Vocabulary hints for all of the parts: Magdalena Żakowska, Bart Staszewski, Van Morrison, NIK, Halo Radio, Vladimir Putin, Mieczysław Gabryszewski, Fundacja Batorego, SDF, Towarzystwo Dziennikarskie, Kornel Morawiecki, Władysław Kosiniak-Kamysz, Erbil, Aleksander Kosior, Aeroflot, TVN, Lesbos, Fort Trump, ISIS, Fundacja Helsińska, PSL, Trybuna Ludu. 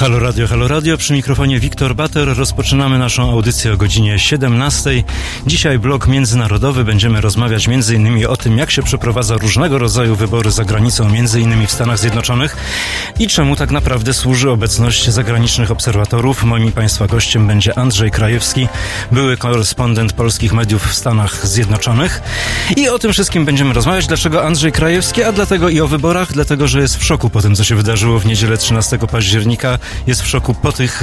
Halo Radio, przy mikrofonie Wiktor Bater. Rozpoczynamy naszą audycję o godzinie 17. Dzisiaj blok międzynarodowy. Będziemy rozmawiać m.in. o tym, jak się przeprowadza różnego rodzaju wybory za granicą, m.in. w Stanach Zjednoczonych i czemu tak naprawdę służy obecność zagranicznych obserwatorów. Moim i Państwa gościem będzie Andrzej Krajewski, były korespondent polskich mediów w Stanach Zjednoczonych. I o tym wszystkim będziemy rozmawiać. Dlaczego Andrzej Krajewski? A dlatego i o wyborach, dlatego, że jest w szoku po tym, co się wydarzyło w niedzielę 13 października. Jest w szoku po tych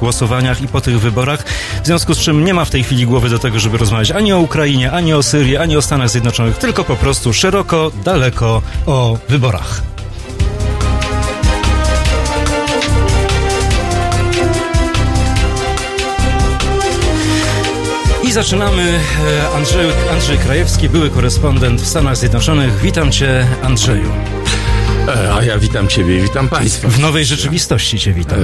głosowaniach i po tych wyborach, w związku z czym nie ma w tej chwili głowy do tego, żeby rozmawiać ani o Ukrainie, ani o Syrii, ani o Stanach Zjednoczonych, tylko po prostu szeroko, daleko o wyborach. I zaczynamy. Andrzej Krajewski, były korespondent w Stanach Zjednoczonych. Witam Cię, Andrzeju. A ja witam Ciebie i witam Państwa. W nowej rzeczywistości Cię witam.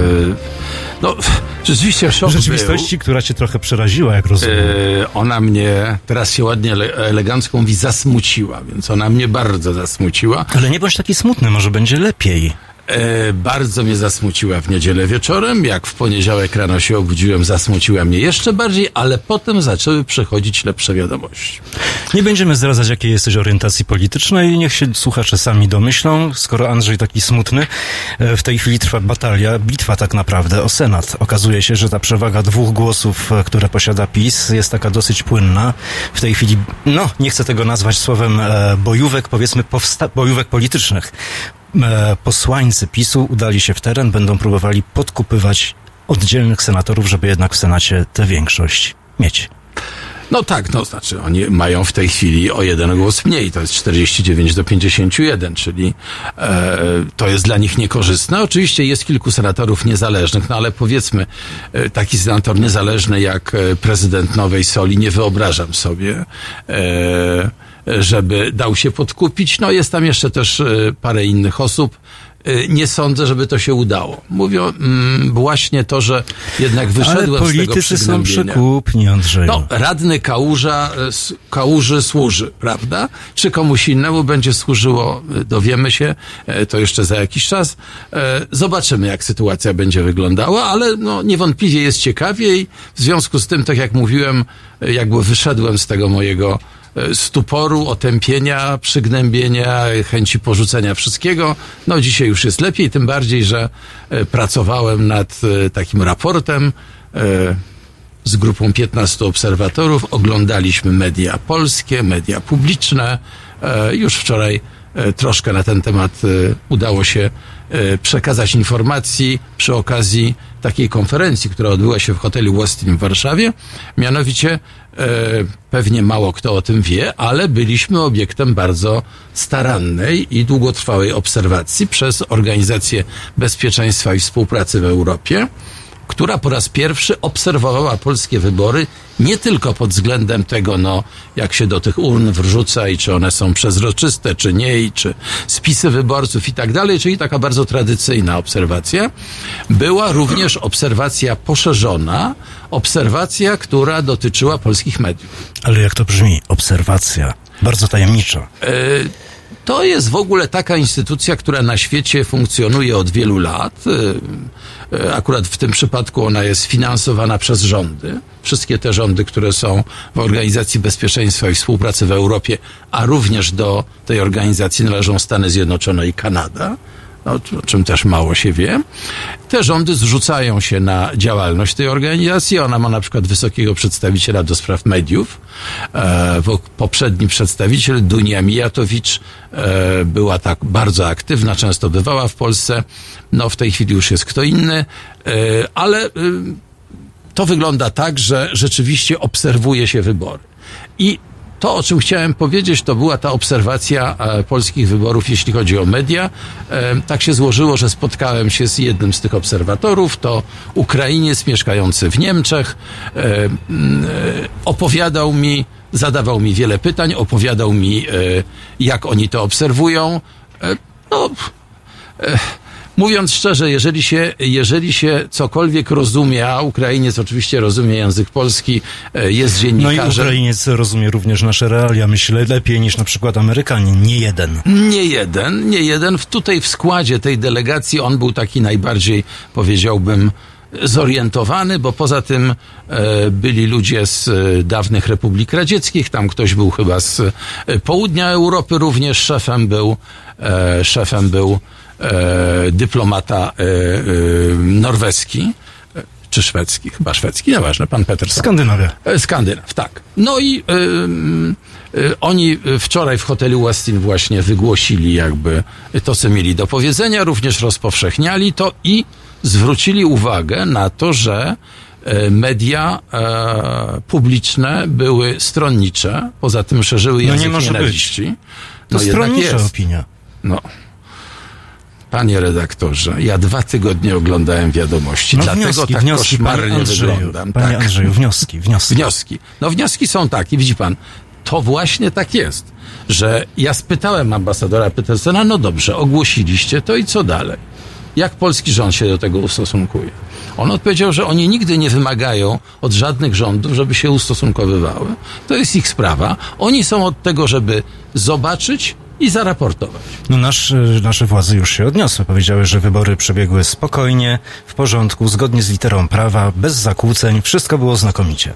No, rzeczywiście szok był. W rzeczywistości, która Cię trochę przeraziła, jak rozumiem. Ona mnie, teraz się ładnie, elegancko mówi, zasmuciła, więc ona mnie bardzo zasmuciła. Ale nie bądź taki smutny, może będzie lepiej. Bardzo mnie zasmuciła w niedzielę wieczorem. Jak w poniedziałek rano się obudziłem, zasmuciła mnie jeszcze bardziej, ale potem zaczęły przychodzić lepsze wiadomości. Nie będziemy zdradzać, jakiej jesteś orientacji politycznej. Niech się słuchacze sami domyślą. Skoro Andrzej taki smutny, w tej chwili trwa bitwa tak naprawdę o Senat. Okazuje się, że ta przewaga dwóch głosów, które posiada PiS, jest taka dosyć płynna. W tej chwili, no, nie chcę tego nazwać słowem bojówek, powiedzmy bojówek politycznych. Posłańcy PiS-u udali się w teren, będą próbowali podkupywać oddzielnych senatorów, żeby jednak w Senacie tę większość mieć. No tak, no znaczy oni mają w tej chwili o jeden głos mniej, to jest 49 do 51, czyli to jest dla nich niekorzystne. Oczywiście jest kilku senatorów niezależnych, no ale powiedzmy, taki senator niezależny jak prezydent Nowej Soli, nie wyobrażam sobie, żeby dał się podkupić. No jest tam jeszcze też parę innych osób. Nie sądzę, żeby to się udało. Mówią właśnie to, że jednak wyszedłem z tego przygnębienia. Ale politycy są przekupni, Andrzeju. No, radny Kałuży służy, prawda? Czy komuś innemu będzie służyło, dowiemy się, to jeszcze za jakiś czas. Zobaczymy, jak sytuacja będzie wyglądała, ale no, niewątpliwie jest ciekawiej. W związku z tym, tak jak mówiłem, jakby wyszedłem z tego mojego stuporu, otępienia, przygnębienia, chęci porzucenia wszystkiego. No dzisiaj już jest lepiej, tym bardziej, że pracowałem nad takim raportem z grupą 15 obserwatorów. Oglądaliśmy media polskie, media publiczne. Już wczoraj troszkę na ten temat udało się przekazać informacji przy okazji takiej konferencji, która odbyła się w hotelu Westin w Warszawie. Mianowicie pewnie mało kto o tym wie, ale byliśmy obiektem bardzo starannej i długotrwałej obserwacji przez Organizację Bezpieczeństwa i Współpracy w Europie, która po raz pierwszy obserwowała polskie wybory nie tylko pod względem tego, no, jak się do tych urn wrzuca i czy one są przezroczyste, czy nie, i czy spisy wyborców i tak dalej, czyli taka bardzo tradycyjna obserwacja. Była również obserwacja poszerzona, obserwacja, która dotyczyła polskich mediów. Ale jak to brzmi? Obserwacja. Bardzo tajemnicza. To jest w ogóle taka instytucja, która na świecie funkcjonuje od wielu lat. Akurat w tym przypadku ona jest finansowana przez rządy. Wszystkie te rządy, które są w Organizacji Bezpieczeństwa i Współpracy w Europie, a również do tej organizacji należą Stany Zjednoczone i Kanada, o czym też mało się wie. Te rządy zrzucają się na działalność tej organizacji. Ona ma na przykład wysokiego przedstawiciela do spraw mediów. Poprzedni przedstawiciel, Dunja Mijatović, była tak bardzo aktywna, często bywała w Polsce. No w tej chwili już jest kto inny, ale to wygląda tak, że rzeczywiście obserwuje się wybory. I to, o czym chciałem powiedzieć, to była ta obserwacja polskich wyborów, jeśli chodzi o media. Tak się złożyło, że spotkałem się z jednym z tych obserwatorów, to Ukrainiec mieszkający w Niemczech. Opowiadał mi, zadawał mi wiele pytań, opowiadał mi, jak oni to obserwują. No... Mówiąc szczerze, jeżeli się cokolwiek rozumie, a Ukrainiec oczywiście rozumie język polski, jest dziennikarzem. No i Ukrainiec rozumie również nasze realia, myślę, lepiej niż na przykład Amerykanin. Nie jeden. Tutaj w składzie tej delegacji on był taki najbardziej, powiedziałbym, zorientowany, bo poza tym byli ludzie z dawnych republik radzieckich, tam ktoś był chyba z południa Europy, również szefem był dyplomata norweski, czy szwedzki, chyba szwedzki, nieważne, pan Petersen. Skandynaw, tak. No i oni wczoraj w hotelu Westin właśnie wygłosili jakby to, co mieli do powiedzenia, również rozpowszechniali to i zwrócili uwagę na to, że media publiczne były stronnicze, poza tym szerzyły język nienawiści. Być. To stronnicza opinia. No. Panie redaktorze, ja 2 tygodnie oglądałem wiadomości, dlatego wnioski, koszmarnie wyglądam. Panie tak. Andrzeju, wnioski. No wnioski są takie, widzi pan, to właśnie tak jest, że ja spytałem ambasadora Petersena, no dobrze, ogłosiliście to i co dalej? Jak polski rząd się do tego ustosunkuje? On odpowiedział, że oni nigdy nie wymagają od żadnych rządów, żeby się ustosunkowywały. To jest ich sprawa. Oni są od tego, żeby zobaczyć i zaraportować. No nasze władze już się odniosły. Powiedziały, że wybory przebiegły spokojnie, w porządku, zgodnie z literą prawa, bez zakłóceń. Wszystko było znakomicie.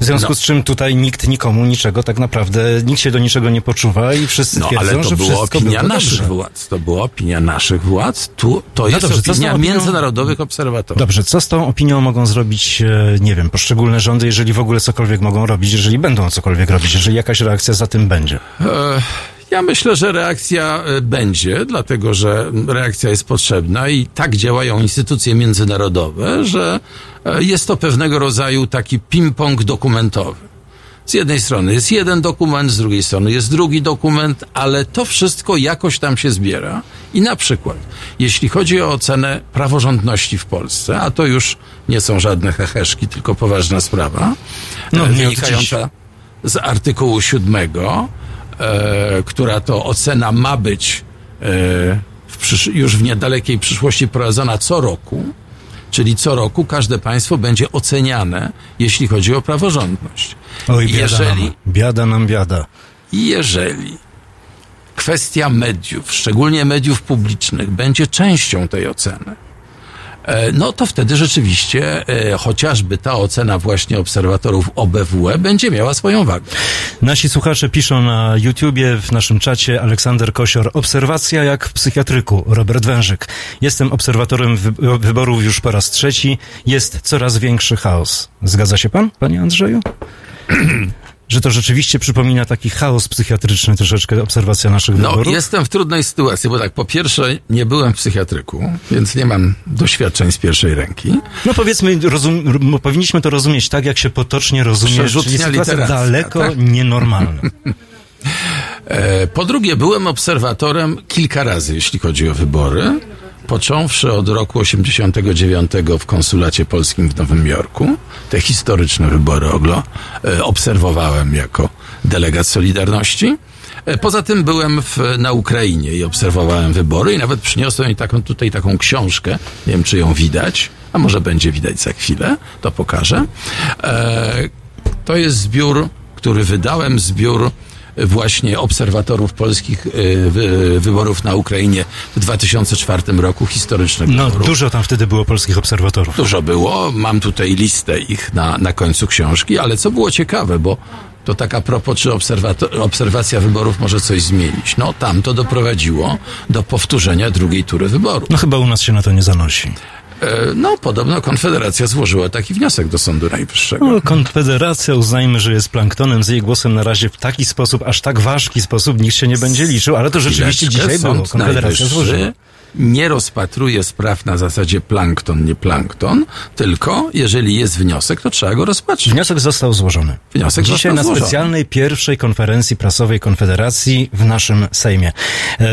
W związku z czym tutaj nikt nikomu niczego tak naprawdę, nikt się do niczego nie poczuwa i wszyscy twierdzą, że wszystko było naszych władz. To była opinia naszych władz. Opinia międzynarodowych obserwatorów. Dobrze, co z tą opinią mogą zrobić, nie wiem, poszczególne rządy, jeżeli w ogóle cokolwiek mogą robić, jeżeli będą cokolwiek robić, jeżeli jakaś reakcja za tym będzie? Ja myślę, że reakcja będzie, dlatego że reakcja jest potrzebna i tak działają instytucje międzynarodowe, że jest to pewnego rodzaju taki ping-pong dokumentowy. Z jednej strony jest jeden dokument, z drugiej strony jest drugi dokument, ale to wszystko jakoś tam się zbiera. I na przykład, jeśli chodzi o ocenę praworządności w Polsce, a to już nie są żadne heheszki, tylko poważna sprawa, wynikająca z artykułu 7, która to ocena ma być już w niedalekiej przyszłości prowadzona co roku, czyli co roku każde państwo będzie oceniane, jeśli chodzi o praworządność. Oj, biada nam. Jeżeli kwestia mediów, szczególnie mediów publicznych, będzie częścią tej oceny, no to wtedy rzeczywiście chociażby ta ocena właśnie obserwatorów OBWE będzie miała swoją wagę. Nasi słuchacze piszą na YouTubie, w naszym czacie: Aleksander Kosior, obserwacja jak w psychiatryku, Robert Wężyk. Jestem obserwatorem wyborów już po raz 3. Jest coraz większy chaos. Zgadza się pan, panie Andrzeju? Że to rzeczywiście przypomina taki chaos psychiatryczny troszeczkę, obserwacja naszych wyborów? No, jestem w trudnej sytuacji, bo tak, po pierwsze nie byłem w psychiatryku, więc nie mam doświadczeń z pierwszej ręki. No powiedzmy, powinniśmy to rozumieć tak, jak się potocznie rozumie, czyli sytuacja daleko nienormalna. Po drugie, byłem obserwatorem kilka razy, jeśli chodzi o wybory, począwszy od roku 1989 w konsulacie polskim w Nowym Jorku. Te historyczne wybory obserwowałem jako delegat Solidarności. Poza tym byłem na Ukrainie i obserwowałem wybory i nawet przyniosłem mi taką książkę. Nie wiem, czy ją widać, a może będzie widać za chwilę, to pokażę. To jest zbiór, który wydałem, zbiór właśnie obserwatorów polskich wyborów na Ukrainie w 2004 roku, historycznych wyborów. No, dużo tam wtedy było polskich obserwatorów. Dużo było, mam tutaj listę ich na końcu książki, ale co było ciekawe, bo to taka propos, czy obserwacja wyborów może coś zmienić. No, tam to doprowadziło do powtórzenia drugiej tury wyborów. No, chyba u nas się na to nie zanosi. No, podobno Konfederacja złożyła taki wniosek do Sądu Najwyższego. No, Konfederacja, uznajmy, że jest planktonem, z jej głosem na razie w taki sposób, aż tak ważki sposób nikt się nie będzie liczył, ale to rzeczywiście dzisiaj było. Konfederacja złożyła. Nie rozpatruje spraw na zasadzie plankton, nie plankton, tylko jeżeli jest wniosek, to trzeba go rozpatrzyć. Wniosek został złożony. Dzisiaj został złożony. Specjalnej pierwszej konferencji prasowej Konfederacji w naszym Sejmie.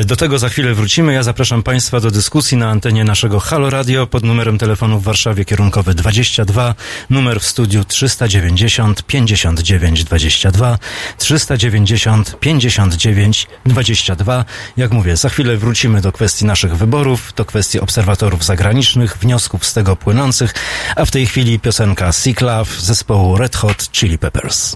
Do tego za chwilę wrócimy. Ja zapraszam państwa do dyskusji na antenie naszego Halo Radio pod numerem telefonu w Warszawie kierunkowy 22, numer w studiu 390 59 22, 390 59 22. Jak mówię, za chwilę wrócimy do kwestii naszych wyborów. wyborów, to kwestie obserwatorów zagranicznych, wniosków z tego płynących, a w tej chwili piosenka Sick Love zespołu Red Hot Chili Peppers.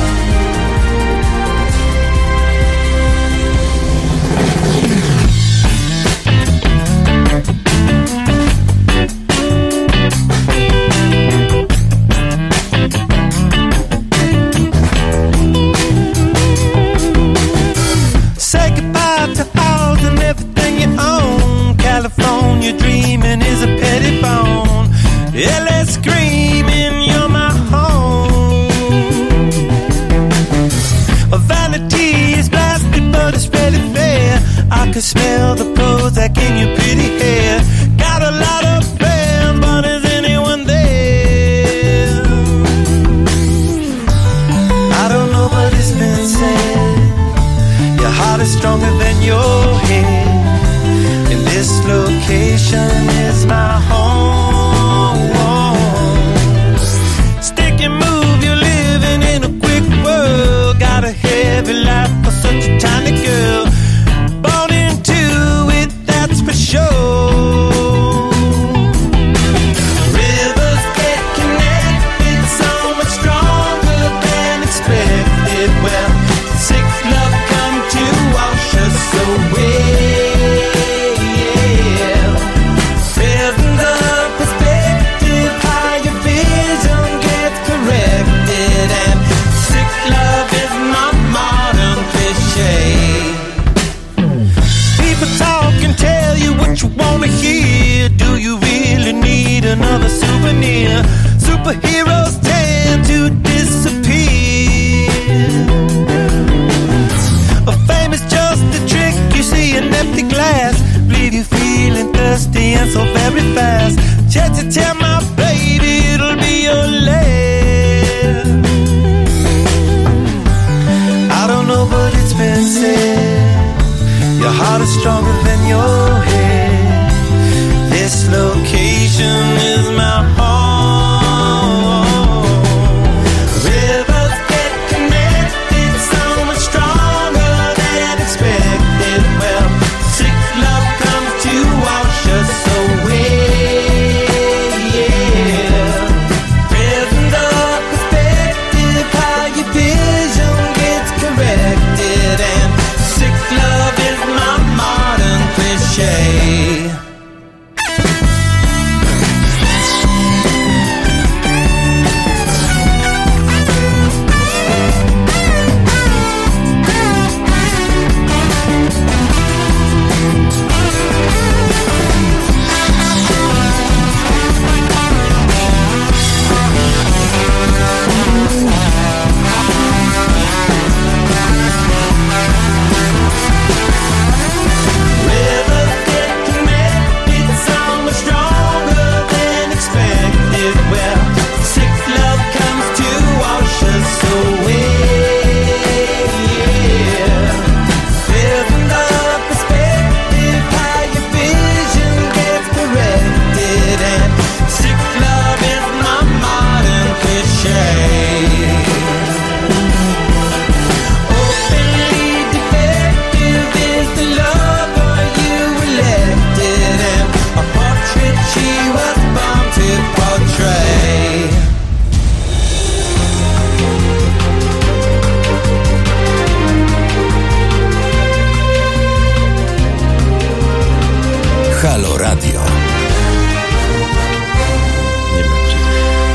LA screaming, you're my home. Vanity is plastic, but it's really fair. I can smell the Prozac in your pretty hair. Got a lot of plans, but is anyone there? I don't know what it's been said. Your heart is stronger than your head, and this location is my home. Superheroes tend to disappear. A fame is just a trick. You see an empty glass, leave you feeling thirsty and so very fast. Just to tell my baby it'll be your last. I don't know but it's been said, your heart is stronger than your head. This location is my home.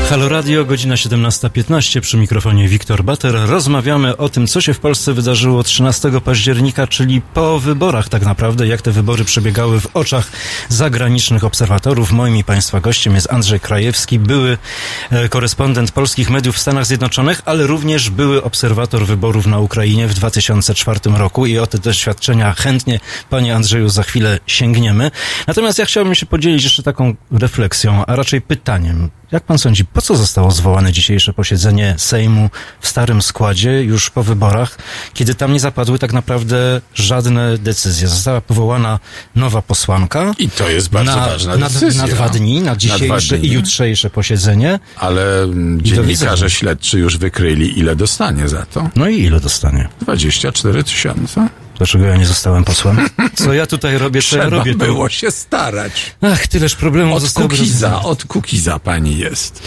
Halo Radio, godzina 17:15, przy mikrofonie Wiktor Bater. Rozmawiamy o tym, co się w Polsce wydarzyło 13 października, czyli po wyborach tak naprawdę, jak te wybory przebiegały w oczach zagranicznych obserwatorów. Moim i Państwa gościem jest Andrzej Krajewski, były korespondent polskich mediów w Stanach Zjednoczonych, ale również były obserwator wyborów na Ukrainie w 2004 roku i o te doświadczenia chętnie, Panie Andrzeju, za chwilę sięgniemy. Natomiast ja chciałbym się podzielić jeszcze taką refleksją, a raczej pytaniem. Jak pan sądzi, po co zostało zwołane dzisiejsze posiedzenie Sejmu w starym składzie, już po wyborach, kiedy tam nie zapadły tak naprawdę żadne decyzje? Została powołana nowa posłanka. I to jest bardzo ważna decyzja. Na 2 dni, na dzisiejsze i jutrzejsze posiedzenie. Ale dziennikarze śledczy już wykryli, ile dostanie za to. No i ile dostanie? 24 000. Dlaczego ja nie zostałem posłem? Co ja tutaj robię? Trzeba było się starać. Ach, tyleż problemów zostało. Od Kukiza pani jest.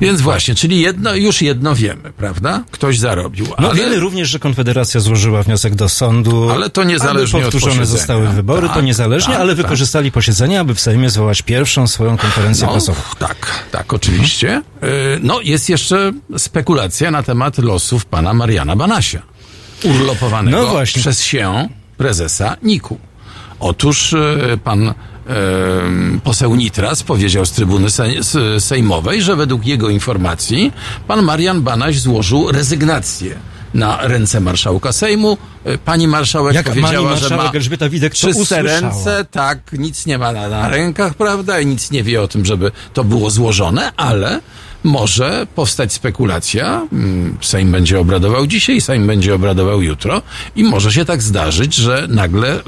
Więc właśnie, czyli już jedno wiemy, prawda? Ktoś zarobił. Ale... No wiemy również, że Konfederacja złożyła wniosek do sądu. Ale to niezależnie od posiedzenia. Powtórzone zostały wybory, tak, to niezależnie, tak, ale wykorzystali posiedzenie, aby w Sejmie zwołać pierwszą swoją konferencję prasową. Tak, oczywiście. No, jest jeszcze spekulacja na temat losów pana Mariana Banasia. Urlopowanego przez się prezesa NIK-u. Otóż pan poseł Nitras powiedział z trybuny sejmowej, że według jego informacji pan Marian Banaś złożył rezygnację na ręce marszałka Sejmu. Pani marszałek powiedziała, że ma Elżbieta Widek to czyste ręce, tak, nic nie ma na rękach, prawda, i nic nie wie o tym, żeby to było złożone, ale może powstać spekulacja, Sejm będzie obradował dzisiaj, Sejm będzie obradował jutro i może się tak zdarzyć, że nagle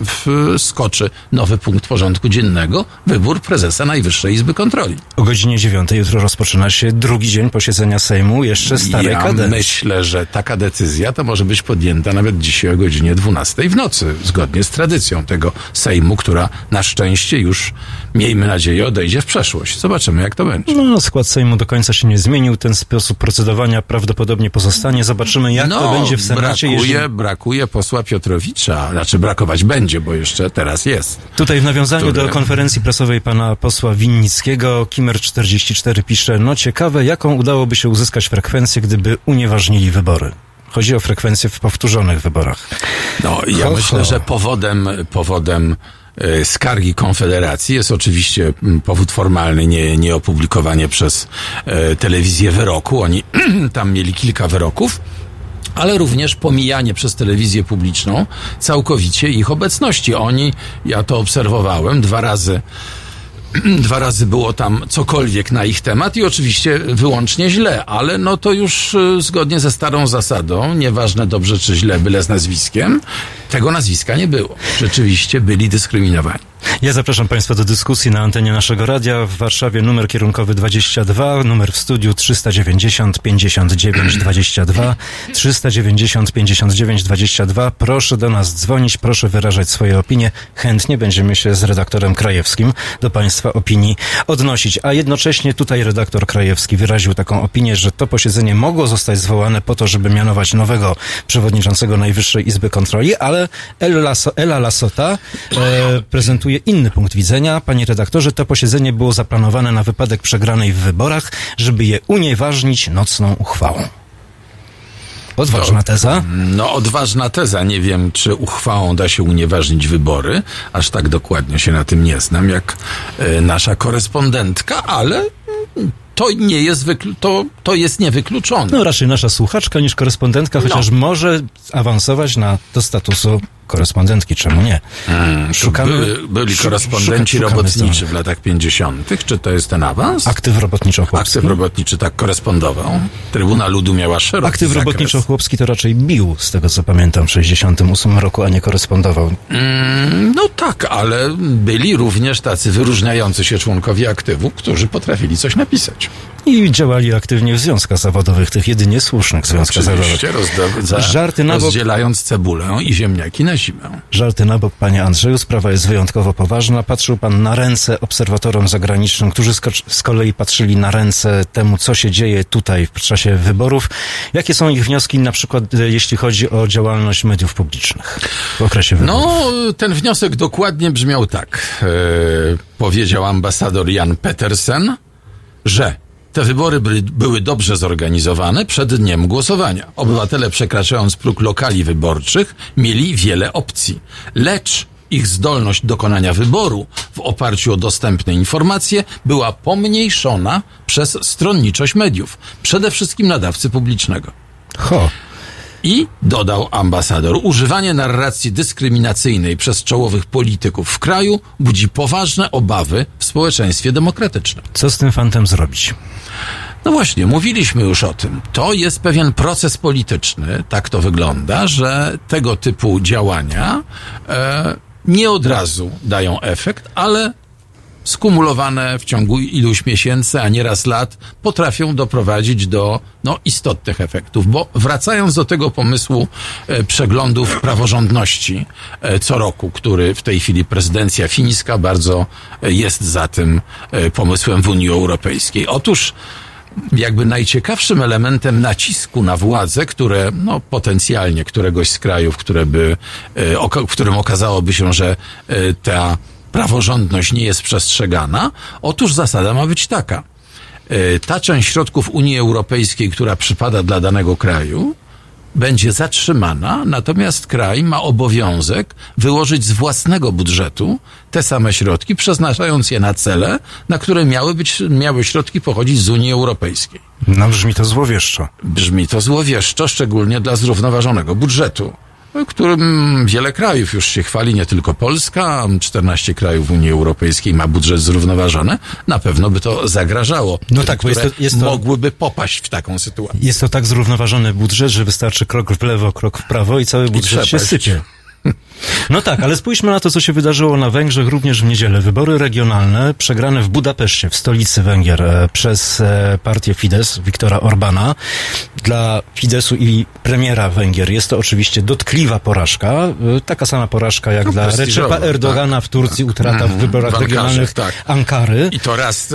skoczy nowy punkt porządku dziennego, wybór prezesa Najwyższej Izby Kontroli. O godzinie 9:00 jutro rozpoczyna się drugi dzień posiedzenia Sejmu, jeszcze starej kadencji. Myślę, że taka decyzja to może być podjęta nawet dzisiaj o godzinie 12:00 w nocy, zgodnie z tradycją tego Sejmu, która na szczęście już, miejmy nadzieję, odejdzie w przeszłość. Zobaczymy, jak to będzie. No, skład Sejmu do końca się nie zmienił, ten sposób procedowania prawdopodobnie pozostanie. Zobaczymy, jak to będzie w Senacie. Brakuje posła Piotrowicza, znaczy brakować będzie, bo jeszcze teraz jest. Tutaj w nawiązaniu do konferencji prasowej pana posła Winnickiego, Kimer44 pisze, ciekawe, jaką udałoby się uzyskać frekwencję, gdyby unieważnili wybory. Chodzi o frekwencję w powtórzonych wyborach. Ja myślę, że powodem skargi Konfederacji jest oczywiście powód formalny, nie opublikowanie przez telewizję wyroku. Oni tam mieli kilka wyroków, ale również pomijanie przez telewizję publiczną całkowicie ich obecności. Oni, ja to obserwowałem, dwa razy było tam cokolwiek na ich temat i oczywiście wyłącznie źle, ale to już zgodnie ze starą zasadą, nieważne dobrze czy źle, byle z nazwiskiem, tego nazwiska nie było. Rzeczywiście byli dyskryminowani. Ja zapraszam państwa do dyskusji na antenie naszego radia w Warszawie, numer kierunkowy 22, numer w studiu 390 59 22, 390 59 22. Proszę do nas dzwonić, proszę wyrażać swoje opinie. Chętnie będziemy się z redaktorem Krajewskim do państwa opinii odnosić. A jednocześnie tutaj redaktor Krajewski wyraził taką opinię, że to posiedzenie mogło zostać zwołane po to, żeby mianować nowego przewodniczącego Najwyższej Izby Kontroli, ale Ela Lasota prezentuje inny punkt widzenia. Panie redaktorze, to posiedzenie było zaplanowane na wypadek przegranej w wyborach, żeby je unieważnić nocną uchwałą. Odważna teza? Odważna teza. Nie wiem, czy uchwałą da się unieważnić wybory. Aż tak dokładnie się na tym nie znam, jak nasza korespondentka, ale... To nie jest to jest niewykluczone. Raczej nasza słuchaczka niż korespondentka, chociaż może awansować do statusu korespondentki. Czemu nie? Byli korespondenci robotniczy w latach 50. Czy to jest ten awans? Aktyw robotniczo-chłopski. Aktyw robotniczy, tak, korespondował. Trybuna Ludu miała szeroki aktyw zakres. Robotniczo-chłopski to raczej bił, z tego co pamiętam, w 68 roku, a nie korespondował. Tak, ale byli również tacy wyróżniający się członkowie aktywu, którzy potrafili coś napisać. I działali aktywnie w związkach zawodowych, tych jedynie słusznych związkach zawodowych. Rozdzielając cebulę i ziemniaki na zimę. Żarty na bok, panie Andrzeju, sprawa jest wyjątkowo poważna. Patrzył pan na ręce obserwatorom zagranicznym, którzy z kolei patrzyli na ręce temu, co się dzieje tutaj w czasie wyborów. Jakie są ich wnioski, na przykład jeśli chodzi o działalność mediów publicznych w okresie wyborów? Ten wniosek dokładnie brzmiał tak. Powiedział ambasador Jan Petersen, że te wybory były dobrze zorganizowane przed dniem głosowania. Obywatele, przekraczając próg lokali wyborczych, mieli wiele opcji. Lecz ich zdolność dokonania wyboru w oparciu o dostępne informacje była pomniejszona przez stronniczość mediów, przede wszystkim nadawcy publicznego. I dodał ambasador, używanie narracji dyskryminacyjnej przez czołowych polityków w kraju budzi poważne obawy w społeczeństwie demokratycznym. Co z tym fantem zrobić? No właśnie, mówiliśmy już o tym. To jest pewien proces polityczny, tak to wygląda, że tego typu działania nie od razu dają efekt, ale skumulowane w ciągu iluś miesięcy, a nieraz lat, potrafią doprowadzić do istotnych efektów. Bo wracając do tego pomysłu przeglądów praworządności co roku, który w tej chwili prezydencja fińska bardzo jest za tym pomysłem w Unii Europejskiej. Otóż jakby najciekawszym elementem nacisku na władze, które potencjalnie któregoś z krajów, w którym okazałoby się, że ta praworządność nie jest przestrzegana, otóż zasada ma być taka. Ta część środków Unii Europejskiej, która przypada dla danego kraju, będzie zatrzymana, natomiast kraj ma obowiązek wyłożyć z własnego budżetu te same środki, przeznaczając je na cele, na które miały środki pochodzić z Unii Europejskiej. No brzmi to złowieszczo. Brzmi to złowieszczo, szczególnie dla zrównoważonego budżetu, którym wiele krajów już się chwali, nie tylko Polska, 14 krajów Unii Europejskiej ma budżet zrównoważony, na pewno by to zagrażało. No tak, bo jest to, mogłyby popaść w taką sytuację. Jest to tak zrównoważony budżet, że wystarczy krok w lewo, krok w prawo i cały budżet się sypie. No tak, ale spójrzmy na to, co się wydarzyło na Węgrzech również w niedzielę. Wybory regionalne przegrane w Budapeszcie, w stolicy Węgier, przez partię Fidesz, Viktora Orbana. Dla Fideszu i premiera Węgier jest to oczywiście dotkliwa porażka. Taka sama porażka jak dla Recepa Erdogana w Turcji, utrata w wyborach regionalnych Ankary. I to raz...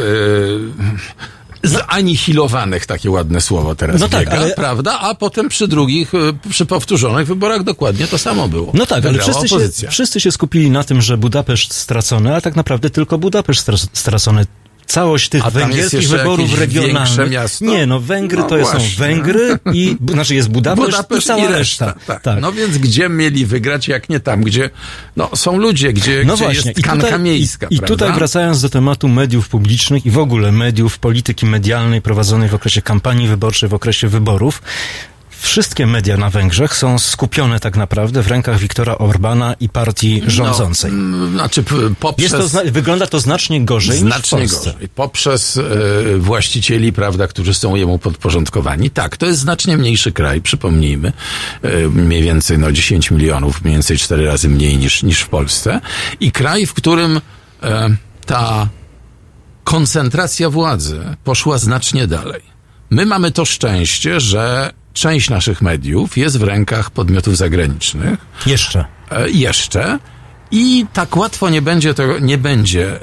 zanihilowanych, takie ładne słowo teraz biega, ale... prawda? A potem przy powtórzonych wyborach dokładnie to samo było. No tak, wygrała, ale wszyscy się skupili na tym, że Budapeszt stracony, a tak naprawdę tylko Budapeszt stracony. Całość tych węgierskich wyborów regionalnych. Nie, Węgry to są Węgry i, jest Budapeszt i cała reszta. Tak. No więc gdzie mieli wygrać, jak nie tam, gdzie są ludzie, gdzie jest tkanka miejska. I tutaj wracając do tematu mediów publicznych i w ogóle mediów, polityki medialnej prowadzonej w okresie kampanii wyborczej, w okresie wyborów, wszystkie media na Węgrzech są skupione tak naprawdę w rękach Viktora Orbana i partii rządzącej. Wygląda to znacznie gorzej niż w Polsce. Gorzej. Poprzez właścicieli, którzy są jemu podporządkowani. Tak, to jest znacznie mniejszy kraj, przypomnijmy. Mniej więcej 10 milionów, mniej więcej 4 razy mniej niż w Polsce. I kraj, w którym ta koncentracja władzy poszła znacznie dalej. My mamy to szczęście, że część naszych mediów jest w rękach podmiotów zagranicznych. Jeszcze. I tak łatwo nie będzie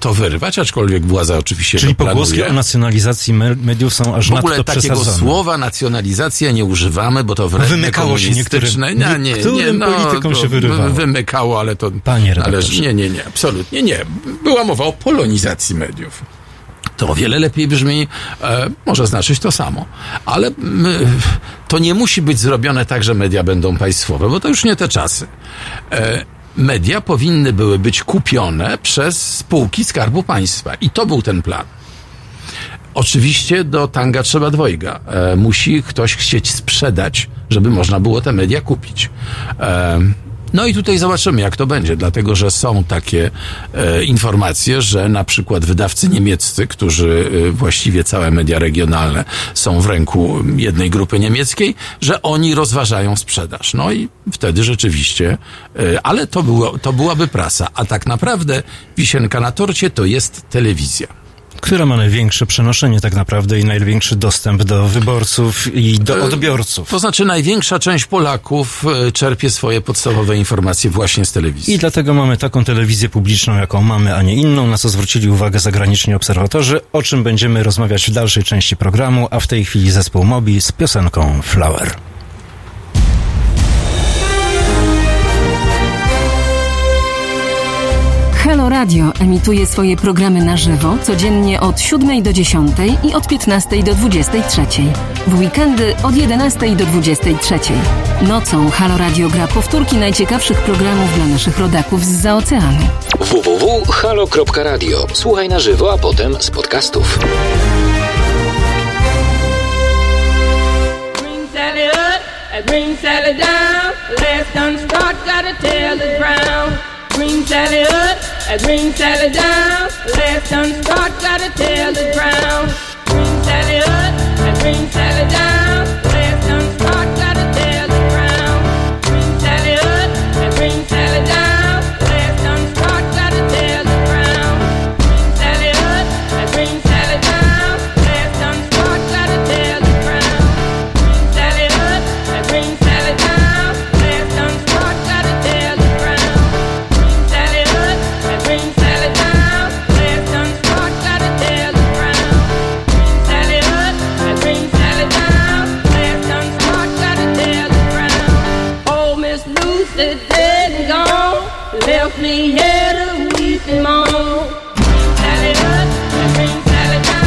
to wyrwać, aczkolwiek władza oczywiście to planuje. Czyli pogłoski o nacjonalizacji mediów są aż nadto przesadzone. W ogóle takiego słowa nacjonalizacja nie używamy, bo to wredne, komunistyczne. Niektórym politykom się wyrywało. Wymykało, ale to... Panie redaktorze. Ale nie, absolutnie nie. Była mowa o polonizacji mediów. To o wiele lepiej brzmi, może znaczyć to samo. Ale to nie musi być zrobione tak, że media będą państwowe, bo to już nie te czasy. Media powinny były być kupione przez spółki Skarbu Państwa. I to był ten plan. Oczywiście do tanga trzeba dwojga. Musi ktoś chcieć sprzedać, żeby można było te media kupić. No i tutaj zobaczymy, jak to będzie, dlatego że są takie informacje, że na przykład wydawcy niemieccy, którzy właściwie całe media regionalne są w ręku jednej grupy niemieckiej, że oni rozważają sprzedaż. No i wtedy rzeczywiście, ale to byłaby prasa, a tak naprawdę wisienka na torcie to jest telewizja. Która ma największe przenoszenie tak naprawdę i największy dostęp do wyborców i do odbiorców. To znaczy największa część Polaków czerpie swoje podstawowe informacje właśnie z telewizji. I dlatego mamy taką telewizję publiczną, jaką mamy, a nie inną, na co zwrócili uwagę zagraniczni obserwatorzy, o czym będziemy rozmawiać w dalszej części programu, a w tej chwili zespół Mobi z piosenką Flower. Halo Radio emituje swoje programy na żywo codziennie od 7 do 10 i od 15 do 23. W weekendy od 11 do 23. Nocą Halo Radio gra powtórki najciekawszych programów dla naszych rodaków zza oceanu. www.halo.radio. Słuchaj na żywo, a potem z podcastów. Bring Sally down, last gun start, gotta tell the ground. Bring Sally up, bring Sally down, last gun start, gotta tell the ground. Bring Sally up, bring Sally down, last gun start, gotta tell the ground. Bring Sally up, bring Sally down, last gun start, gotta tell the ground. Bring Sally up, bring Sally down, last gun start, gotta tell the ground. Bring Sally up, bring Sally down, last gun start, gotta tell the ground. Bring Sally up, bring Sally down, last gun start, gotta tell the ground. Bring Sally up, bring Sally down, last gun start, gotta tell the ground. Oh, Miss Lucy dead and gone, left me here to weep and moan. Bring Sally up, bring Sally down,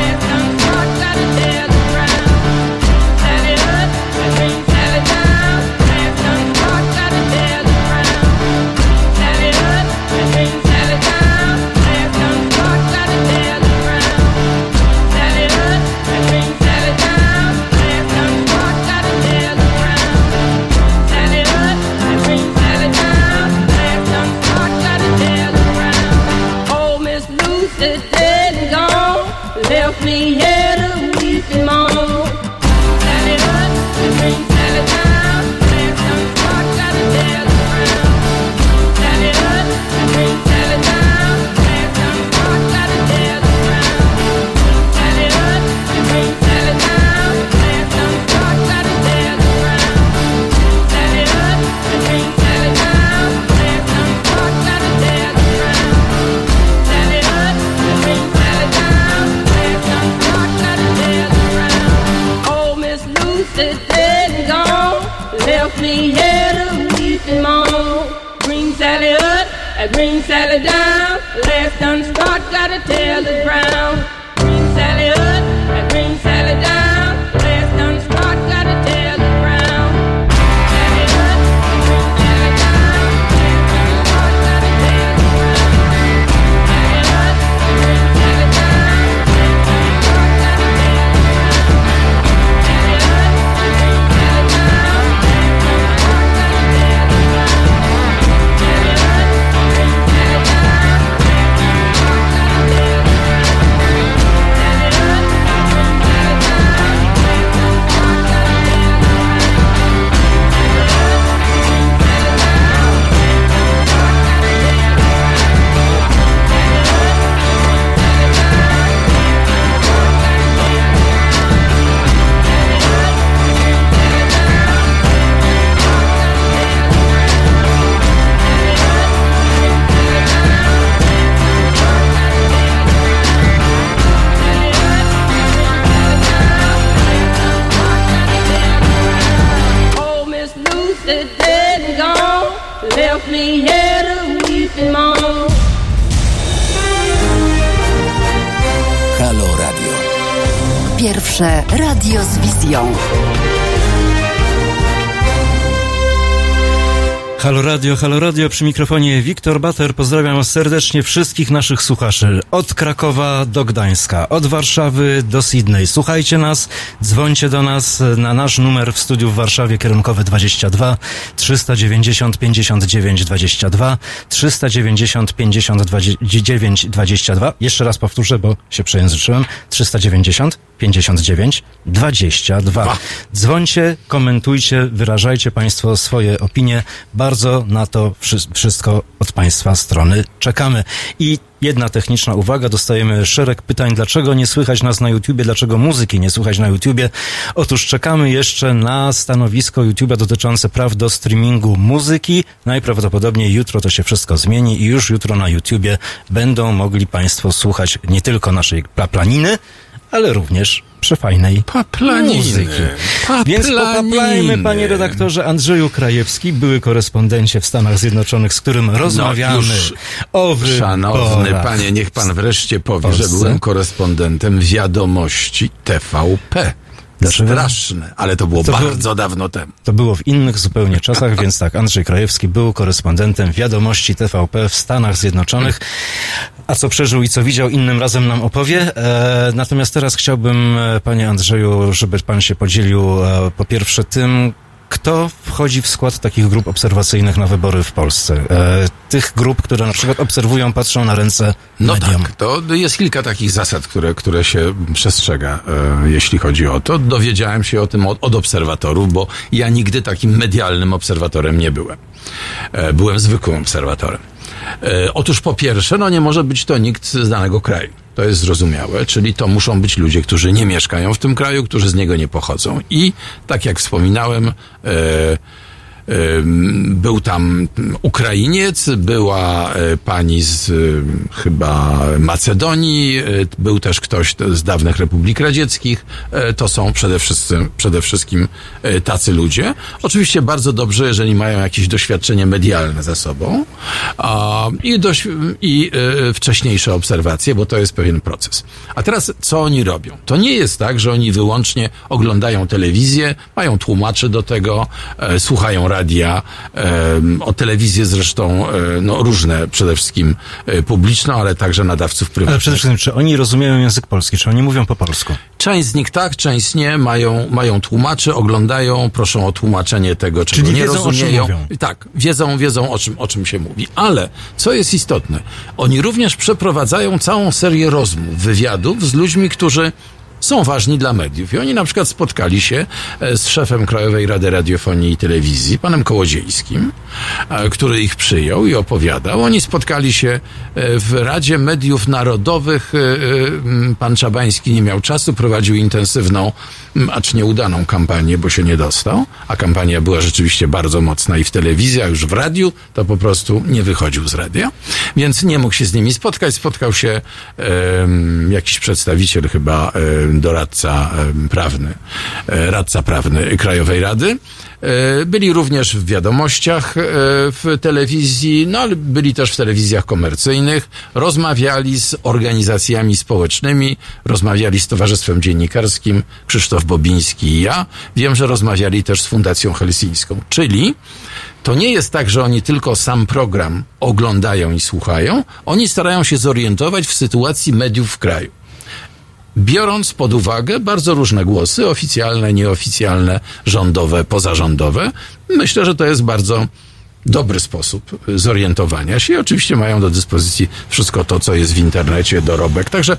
last gun start, gotta tell the ground. Sally up, bring Sally down, last gun start, gotta tell the ground. Sally up, bring Sally down, last gun start, gotta tell the ground. Sally up, bring Sally down, last gun start, gotta tell the ground. Sally up, bring Sally down, last gun start, gotta tell the ground. Oh, Miss Lucy dead and gone, left me here to weep and moan. Sally up, bring Sally down, last gun start, gotta tell the ground. Sally up, bring Sally down, last gun start, gotta tell the ground. Sally up, bring Sally down, last gun start, gotta tell the ground. Sally up, bring Sally down, last gun start, gotta tell the ground. Sally up, bring Sally down, last gun start, gotta tell the ground. Oh, Miss Lucy dead and gone, left me here to weep and moan. Bring Sally up, bring Sally down, last gun start, gotta tell the ground. Bring Sally up, bring Sally down, last gun start, gotta tell the ground. Sally up, bring Sally down, last gun start, gotta tell the ground. Sally up, bring Sally down, last gun start, gotta tell the ground. Sally up, bring Sally down, last gun start, gotta tell the ground. Sally up, bring Sally down, last gun start, gotta tell the ground. Sally up, bring Sally down, last gun start, gotta tell the ground. Oh, Miss Lucy dead and gone, left me here to weep and moan. Halo Radio. Pierwsze radio z wizją. Halo Radio, przy mikrofonie Wiktor Bater. Pozdrawiam serdecznie wszystkich naszych słuchaczy. Od Krakowa do Gdańska, od Warszawy do Sydney. Słuchajcie nas, dzwońcie do nas na nasz numer w studiu w Warszawie kierunkowy 22 390 59 22 390 59 22. Jeszcze raz powtórzę, bo się przejęzyczyłem. 390 59 22. Dzwońcie, komentujcie, wyrażajcie Państwo swoje opinie. Bardzo na to wszystko od Państwa strony czekamy. I jedna techniczna uwaga, dostajemy szereg pytań, dlaczego nie słychać nas na YouTubie, dlaczego muzyki nie słychać na YouTubie. Otóż czekamy jeszcze na stanowisko YouTube'a dotyczące praw do streamingu muzyki. Najprawdopodobniej jutro to się wszystko zmieni i już jutro na YouTubie będą mogli Państwo słuchać nie tylko naszej paplaniny, ale również przefajnej muzyki. Więc popaplajmy, panie redaktorze Andrzeju Krajewski, były korespondencie w Stanach Zjednoczonych, z którym rozmawiamy o wyborach. Szanowny panie, niech pan wreszcie powie, że byłem korespondentem Wiadomości TVP. straszne, ale to było bardzo dawno temu. To było w innych zupełnie czasach, więc tak, Andrzej Krajewski był korespondentem Wiadomości TVP w Stanach Zjednoczonych. A co przeżył i co widział, innym razem nam opowie. Natomiast teraz chciałbym, panie Andrzeju, żeby pan się podzielił po pierwsze tym, kto wchodzi w skład takich grup obserwacyjnych na wybory w Polsce? Tych grup, które na przykład obserwują, patrzą na ręce mediom. No tak, to jest kilka takich zasad, które się przestrzega, jeśli chodzi o to. Dowiedziałem się o tym od obserwatorów, bo ja nigdy takim medialnym obserwatorem nie byłem. Byłem zwykłym obserwatorem. Otóż po pierwsze, nie może być to nikt z danego kraju. To jest zrozumiałe, czyli to muszą być ludzie, którzy nie mieszkają w tym kraju, którzy z niego nie pochodzą. I tak jak wspominałem, był tam Ukrainiec, była pani z chyba Macedonii, był też ktoś z dawnych republik radzieckich. To są przede wszystkim tacy ludzie. Oczywiście bardzo dobrze, jeżeli mają jakieś doświadczenie medialne za sobą i wcześniejsze obserwacje, bo to jest pewien proces. A teraz co oni robią? To nie jest tak, że oni wyłącznie oglądają telewizję, mają tłumaczy do tego, słuchają radia, o telewizję zresztą, różne, przede wszystkim publiczną, ale także nadawców prywatnych. Ale przede wszystkim, czy oni rozumieją język polski, czy oni mówią po polsku? Część z nich tak, część nie, mają tłumaczy, oglądają, proszą o tłumaczenie tego, czego nie rozumieją. Tak, wiedzą o czym się mówi. Ale, co jest istotne, oni również przeprowadzają całą serię rozmów, wywiadów z ludźmi, którzy są ważni dla mediów. I oni na przykład spotkali się z szefem Krajowej Rady Radiofonii i Telewizji, panem Kołodziejskim, który ich przyjął i opowiadał. Oni spotkali się w Radzie Mediów Narodowych. Pan Czabański nie miał czasu, prowadził intensywną, acz nieudaną kampanię, bo się nie dostał. A kampania była rzeczywiście bardzo mocna i w telewizji, a już w radiu to po prostu nie wychodził z radia. Więc nie mógł się z nimi spotkać. Spotkał się jakiś przedstawiciel chyba radca prawny Krajowej Rady. Byli również w Wiadomościach w telewizji, ale byli też w telewizjach komercyjnych. Rozmawiali z organizacjami społecznymi, rozmawiali z Towarzystwem Dziennikarskim, Krzysztof Bobiński i ja. Wiem, że rozmawiali też z Fundacją Helsińską, czyli to nie jest tak, że oni tylko sam program oglądają i słuchają. Oni starają się zorientować w sytuacji mediów w kraju, biorąc pod uwagę bardzo różne głosy, oficjalne, nieoficjalne, rządowe, pozarządowe. Myślę, że to jest bardzo dobry sposób zorientowania się. I oczywiście mają do dyspozycji wszystko to, co jest w internecie, dorobek. Także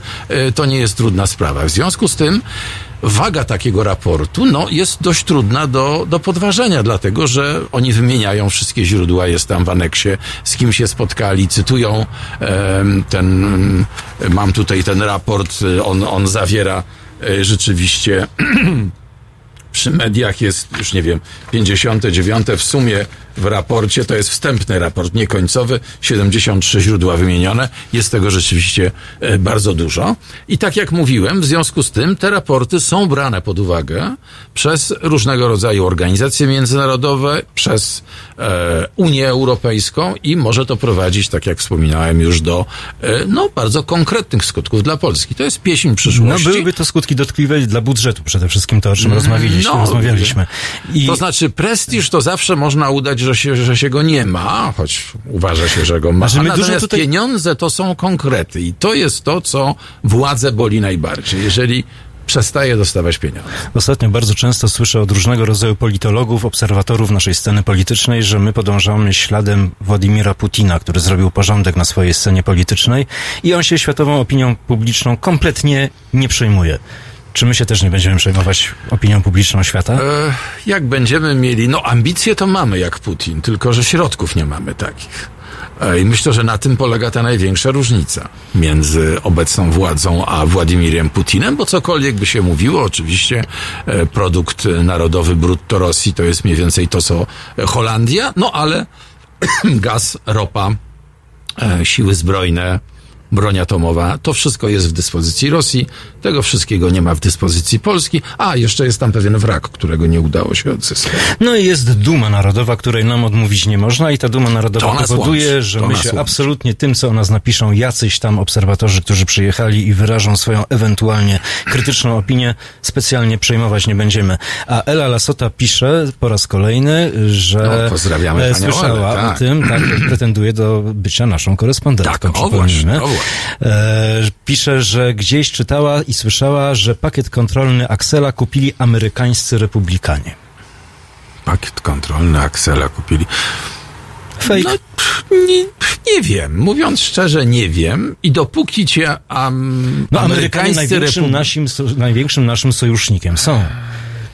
to nie jest trudna sprawa. W związku z tym waga takiego raportu jest dość trudna do podważenia, dlatego że oni wymieniają wszystkie źródła, jest tam w aneksie, z kim się spotkali, cytują mam tutaj ten raport, on zawiera rzeczywiście przy mediach jest, już nie wiem, 59 w sumie w raporcie, to jest wstępny raport, nie końcowy, 73 źródła wymienione, jest tego rzeczywiście bardzo dużo. I tak jak mówiłem, w związku z tym te raporty są brane pod uwagę przez różnego rodzaju organizacje międzynarodowe, przez Unię Europejską i może to prowadzić, tak jak wspominałem już, do bardzo konkretnych skutków dla Polski. To jest pieśń przyszłości. Byłyby to skutki dotkliwe dla budżetu przede wszystkim, to o czym rozmawialiśmy. To znaczy prestiż to zawsze można udać, że się go nie ma, choć uważa się, że go ma. Natomiast pieniądze to są konkrety i to jest to, co władzę boli najbardziej, jeżeli przestaje dostawać pieniądze. Ostatnio bardzo często słyszę od różnego rodzaju politologów, obserwatorów naszej sceny politycznej, że my podążamy śladem Władimira Putina, który zrobił porządek na swojej scenie politycznej i on się światową opinią publiczną kompletnie nie przejmuje. Czy my się też nie będziemy przejmować opinią publiczną świata? Jak będziemy mieli, ambicje to mamy jak Putin, tylko że środków nie mamy takich. I myślę, że na tym polega ta największa różnica między obecną władzą a Władimirem Putinem, bo cokolwiek by się mówiło, oczywiście produkt narodowy brutto Rosji to jest mniej więcej to, co Holandia, ale gaz, ropa, siły zbrojne, broń atomowa, to wszystko jest w dyspozycji Rosji, tego wszystkiego nie ma w dyspozycji Polski, a jeszcze jest tam pewien wrak, którego nie udało się odzyskać. No i jest duma narodowa, której nam odmówić nie można i ta duma narodowa powoduje, że my się absolutnie tym, co o nas napiszą jacyś tam obserwatorzy, którzy przyjechali i wyrażą swoją ewentualnie krytyczną opinię, specjalnie przejmować nie będziemy. A Ela Lasota pisze po raz kolejny, że pozdrawiamy słyszała Elę, tak. O tym, tak, pretenduje do bycia naszą korespondentką. Tak, pisze, że gdzieś czytała i słyszała, że pakiet kontrolny Axela kupili amerykańscy republikanie. Pakiet kontrolny Axela kupili. Fake. No, nie wiem. Mówiąc szczerze, nie wiem. I dopóki cię amerykańscy największym naszym sojusznikiem są.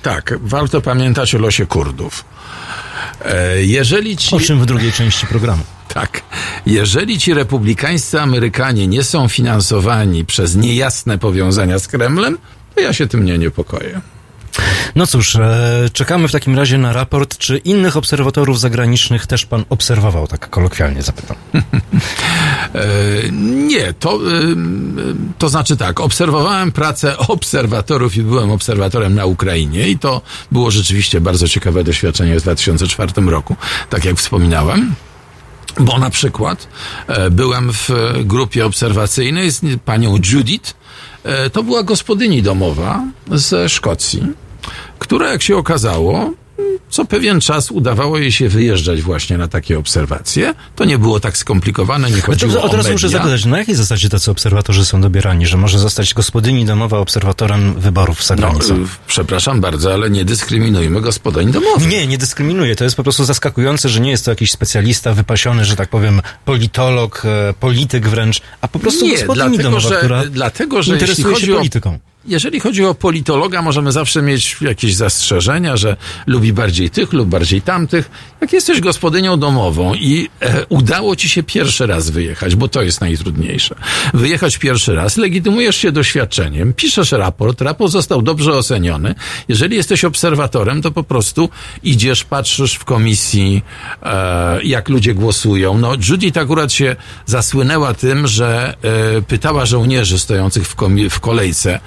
Tak, warto pamiętać o losie Kurdów. O czym w drugiej części programu. Tak. Jeżeli ci republikańscy Amerykanie nie są finansowani przez niejasne powiązania z Kremlem, to ja się tym nie niepokoję. No cóż, czekamy w takim razie na raport. Czy innych obserwatorów zagranicznych też pan obserwował? Tak kolokwialnie zapytam. Nie, to znaczy tak, obserwowałem pracę obserwatorów i byłem obserwatorem na Ukrainie i to było rzeczywiście bardzo ciekawe doświadczenie w 2004 roku, tak jak wspominałem. Bo na przykład byłem w grupie obserwacyjnej z panią Judith. To była gospodyni domowa ze Szkocji, która, jak się okazało, co pewien czas udawało jej się wyjeżdżać właśnie na takie obserwacje. To nie było tak skomplikowane, nie chodziło o media. Od razu muszę zapytać, na jakiej zasadzie tacy obserwatorzy są dobierani, że może zostać gospodyni domowa obserwatorem wyborów za granicą? No, przepraszam bardzo, ale nie dyskryminujmy gospodyń domowych. Nie dyskryminuję. To jest po prostu zaskakujące, że nie jest to jakiś specjalista wypasiony, że tak powiem, politolog, polityk wręcz, a po prostu gospodyni domowa, która interesuje się polityką. Jeżeli chodzi o politologa, możemy zawsze mieć jakieś zastrzeżenia, że lubi bardziej tych lub bardziej tamtych. Jak jesteś gospodynią domową i udało ci się pierwszy raz wyjechać, bo to jest najtrudniejsze. Wyjechać pierwszy raz, legitymujesz się doświadczeniem, piszesz raport został dobrze oceniony. Jeżeli jesteś obserwatorem, to po prostu idziesz, patrzysz w komisji, jak ludzie głosują. No, Judith akurat się zasłynęła tym, że pytała żołnierzy stojących w kolejce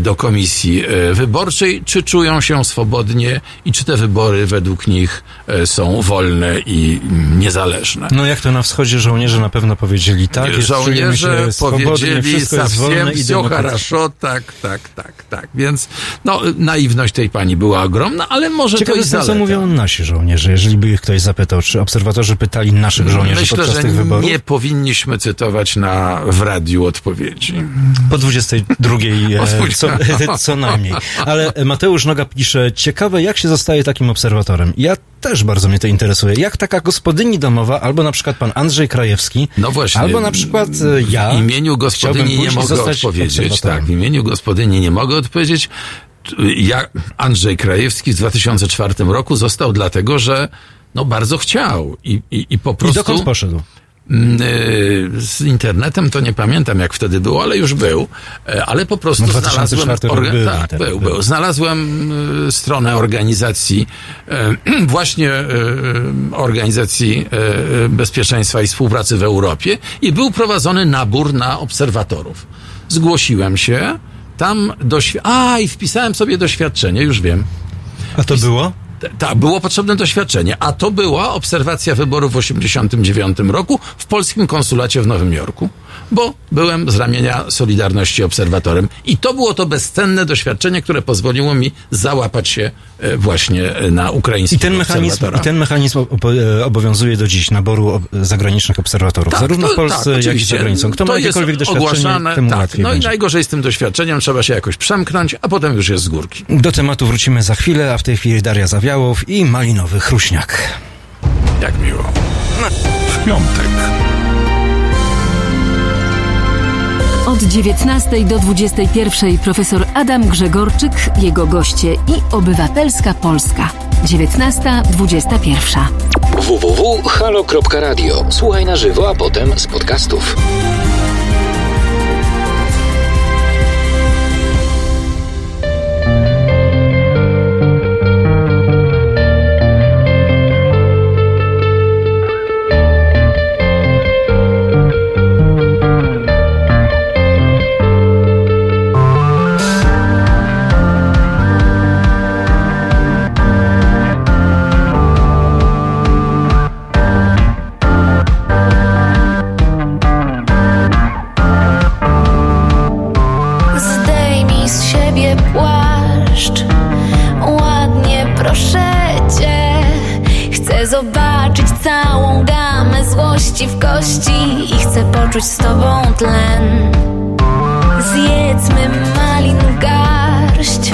do komisji wyborczej, czy czują się swobodnie i czy te wybory według nich są wolne i niezależne. No jak to na wschodzie żołnierze na pewno powiedzieli tak. Żołnierze powiedzieli tak. Więc no naiwność tej pani była ogromna, ale może ciekawe to jest zaleta. Co mówią nasi żołnierze, jeżeli by ich ktoś zapytał, czy obserwatorzy pytali naszych żołnierzy podczas tych wyborów? Myślę, że nie powinniśmy cytować w radiu odpowiedzi. Po 22 co najmniej. Ale Mateusz Noga pisze, ciekawe jak się zostaje takim obserwatorem. Ja też bardzo mnie to interesuje. Jak taka gospodyni domowa, albo na przykład pan Andrzej Krajewski, no właśnie, albo na przykład ja. W imieniu gospodyni nie mogę odpowiedzieć. Tak, w imieniu gospodyni nie mogę odpowiedzieć. Andrzej Krajewski w 2004 roku został dlatego, że bardzo chciał. I po prostu... I dokąd poszedł? Z internetem to nie pamiętam jak wtedy było, ale już był, ale po prostu znalazłem stronę organizacji Organizacji Bezpieczeństwa i Współpracy w Europie i był prowadzony nabór na obserwatorów. Zgłosiłem się tam i wpisałem sobie doświadczenie, już wiem. A to było? Tak, było potrzebne doświadczenie, a to była obserwacja wyborów w 1989 roku w polskim konsulacie w Nowym Jorku, bo byłem z ramienia Solidarności obserwatorem i to było to bezcenne doświadczenie, które pozwoliło mi załapać się właśnie na ukraińskiego obserwatora. I ten mechanizm obowiązuje do dziś, naboru zagranicznych obserwatorów, zarówno w Polsce, jak i za granicą. Kto ma jakiekolwiek doświadczenie, temu łatwiej będzie. I najgorzej z tym doświadczeniem trzeba się jakoś przemknąć, a potem już jest z górki. Do tematu wrócimy za chwilę, a w tej chwili Daria Zawiałow i Malinowy Chruśniak. Jak miło. W piątek. Od 19 do 21 profesor Adam Grzegorczyk, jego goście i Obywatelska Polska. 19:21. www.halo.radio. Słuchaj na żywo, a potem z podcastów. Chcę zobaczyć całą gamę złości w kości i chcę poczuć z tobą tlen. Zjedzmy malin garść,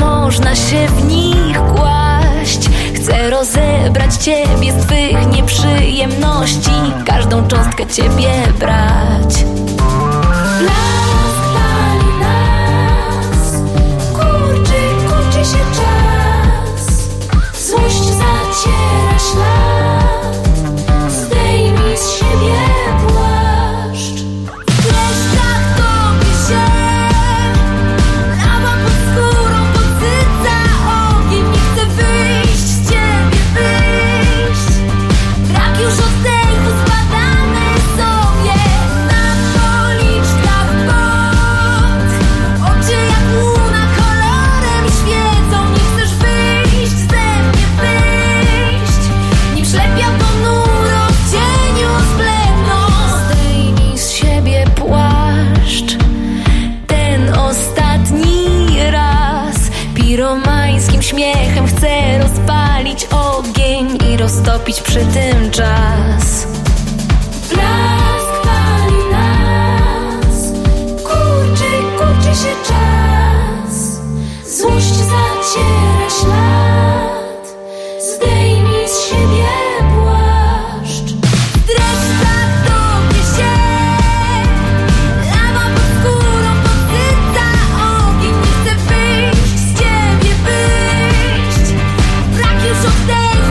można się w nich kłaść. Chcę rozebrać ciebie z twych nieprzyjemności, każdą cząstkę ciebie brać. Roztopić przy tym czas. Blask pali nas, kurczy, kurczy się czas. Złość zaciera ślad, zdejmij z siebie płaszcz. Dreszcza topie się, lawa pod skórą podsyca ogień. Nie chcę wyjść, z ciebie wyjść. Brak już oddechu.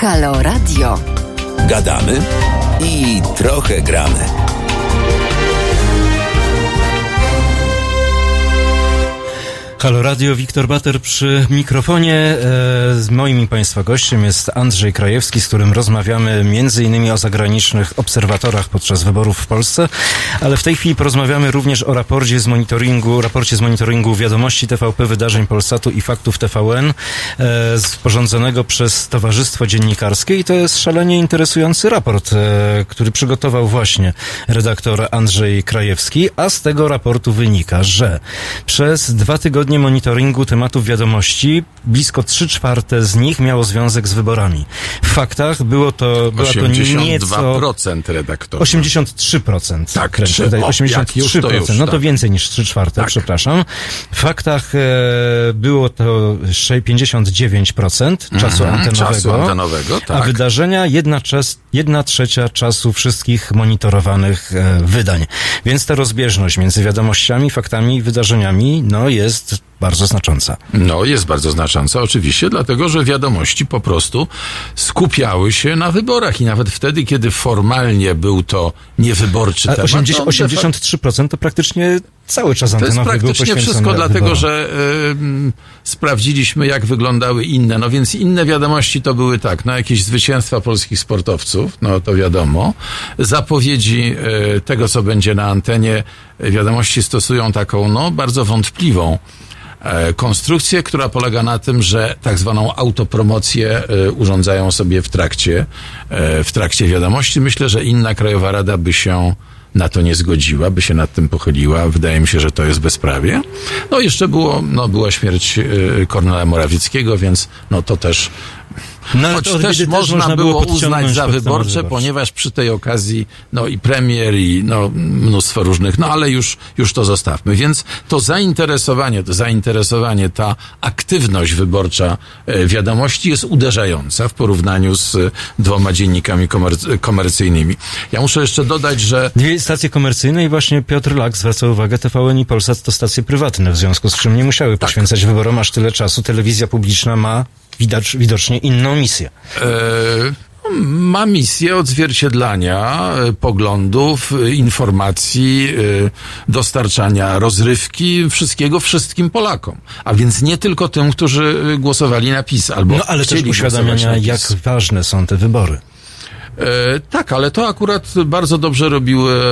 Halo Radio. Gadamy i trochę gramy. Halo Radio, Wiktor Bater przy mikrofonie. Moim i Państwa gościem jest Andrzej Krajewski, z którym rozmawiamy m.in. o zagranicznych obserwatorach podczas wyborów w Polsce, ale w tej chwili porozmawiamy również o raporcie z monitoringu Wiadomości TVP, Wydarzeń Polsatu i Faktów TVN, sporządzonego przez Towarzystwo Dziennikarskie, i to jest szalenie interesujący raport, który przygotował właśnie redaktor Andrzej Krajewski, a z tego raportu wynika, że przez 2 tygodnie monitoringu tematów wiadomości blisko 3/4 z nich miało związek z wyborami. W faktach była to nieco... 82% redaktora. 83%. Tak, 83%. No to więcej niż 3/4, tak. Przepraszam. W faktach było to 59% czasu antenowego. Czasu antenowego, tak. A wydarzenia 1/3 czasu wszystkich monitorowanych wydań. Więc ta rozbieżność między wiadomościami, faktami i wydarzeniami, no jest jest bardzo znacząca. No, jest bardzo znacząca oczywiście, dlatego że wiadomości po prostu skupiały się na wyborach i nawet wtedy, kiedy formalnie był to niewyborczy temat. 83% to praktycznie cały czas antenowy był poświęcony. To jest praktycznie wszystko, dlatego że sprawdziliśmy, jak wyglądały inne. No więc inne wiadomości to były tak, no jakieś zwycięstwa polskich sportowców, no to wiadomo. Zapowiedzi tego, co będzie na antenie, wiadomości stosują taką, no, bardzo wątpliwą konstrukcję, która polega na tym, że tak zwaną autopromocję urządzają sobie w trakcie wiadomości. Myślę, że inna Krajowa Rada by się na to nie zgodziła, by się nad tym pochyliła. Wydaje mi się, że to jest bezprawie. No jeszcze była śmierć Kornela Morawieckiego, więc no to też... No, choć też można było uznać za wyborcze, ponieważ przy tej okazji no i premier i no mnóstwo różnych, no ale już to zostawmy. Więc to zainteresowanie, ta aktywność wyborcza wiadomości jest uderzająca w porównaniu z 2 dziennikami komercyjnymi. Ja muszę jeszcze dodać, że... 2 stacje komercyjne i właśnie Piotr Lak zwraca uwagę, TVN i Polsat to stacje prywatne, w związku z czym nie musiały poświęcać wyborom aż tyle czasu. Telewizja publiczna ma widocznie inną misję. Ma misję odzwierciedlania poglądów, informacji, dostarczania rozrywki, wszystkiego wszystkim Polakom. A więc nie tylko tym, którzy głosowali na PiS albo chcieli. No ale też uświadamiania, jak ważne są te wybory. Tak, ale to akurat bardzo dobrze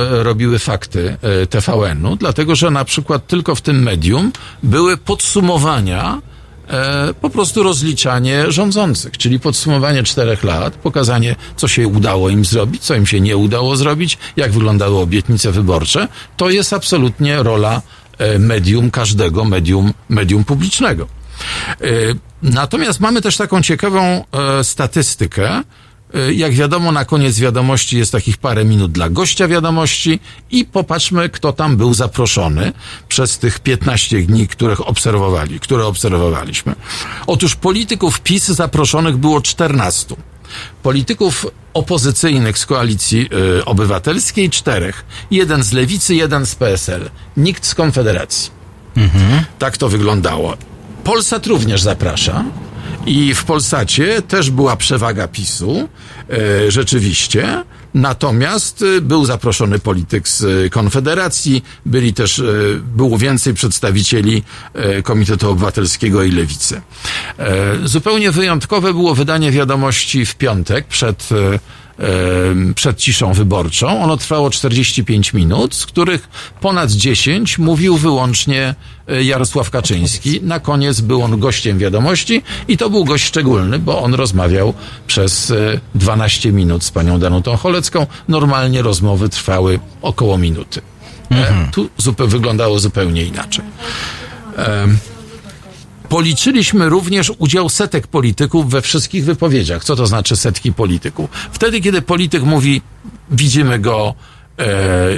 robiły Fakty TVN-u, dlatego że na przykład tylko w tym medium były podsumowania, po prostu rozliczanie rządzących, czyli podsumowanie 4 lat, pokazanie, co się udało im zrobić, co im się nie udało zrobić, jak wyglądały obietnice wyborcze. To jest absolutnie rola medium, każdego medium publicznego. Natomiast mamy też taką ciekawą statystykę. Jak wiadomo, na koniec wiadomości jest takich parę minut dla gościa wiadomości i popatrzmy, kto tam był zaproszony przez tych 15 dni, które obserwowaliśmy. Otóż polityków PiS zaproszonych było 14. Polityków opozycyjnych z Koalicji Obywatelskiej 4. 1 z Lewicy, 1 z PSL. Nikt z Konfederacji. Mhm. Tak to wyglądało. Polsat również zaprasza. I w Polsacie też była przewaga PiS-u, rzeczywiście, natomiast był zaproszony polityk z Konfederacji, było więcej przedstawicieli Komitetu Obywatelskiego i Lewicy. Zupełnie wyjątkowe było wydanie wiadomości w piątek przed ciszą wyborczą. Ono trwało 45 minut, z których ponad 10 mówił wyłącznie Jarosław Kaczyński. Na koniec był on gościem wiadomości i to był gość szczególny, bo on rozmawiał przez 12 minut z panią Danutą Cholecką. Normalnie rozmowy trwały około minuty. Tu wyglądało zupełnie inaczej. Policzyliśmy również udział setek polityków we wszystkich wypowiedziach. Co to znaczy setki polityków? Wtedy, kiedy polityk mówi, widzimy go,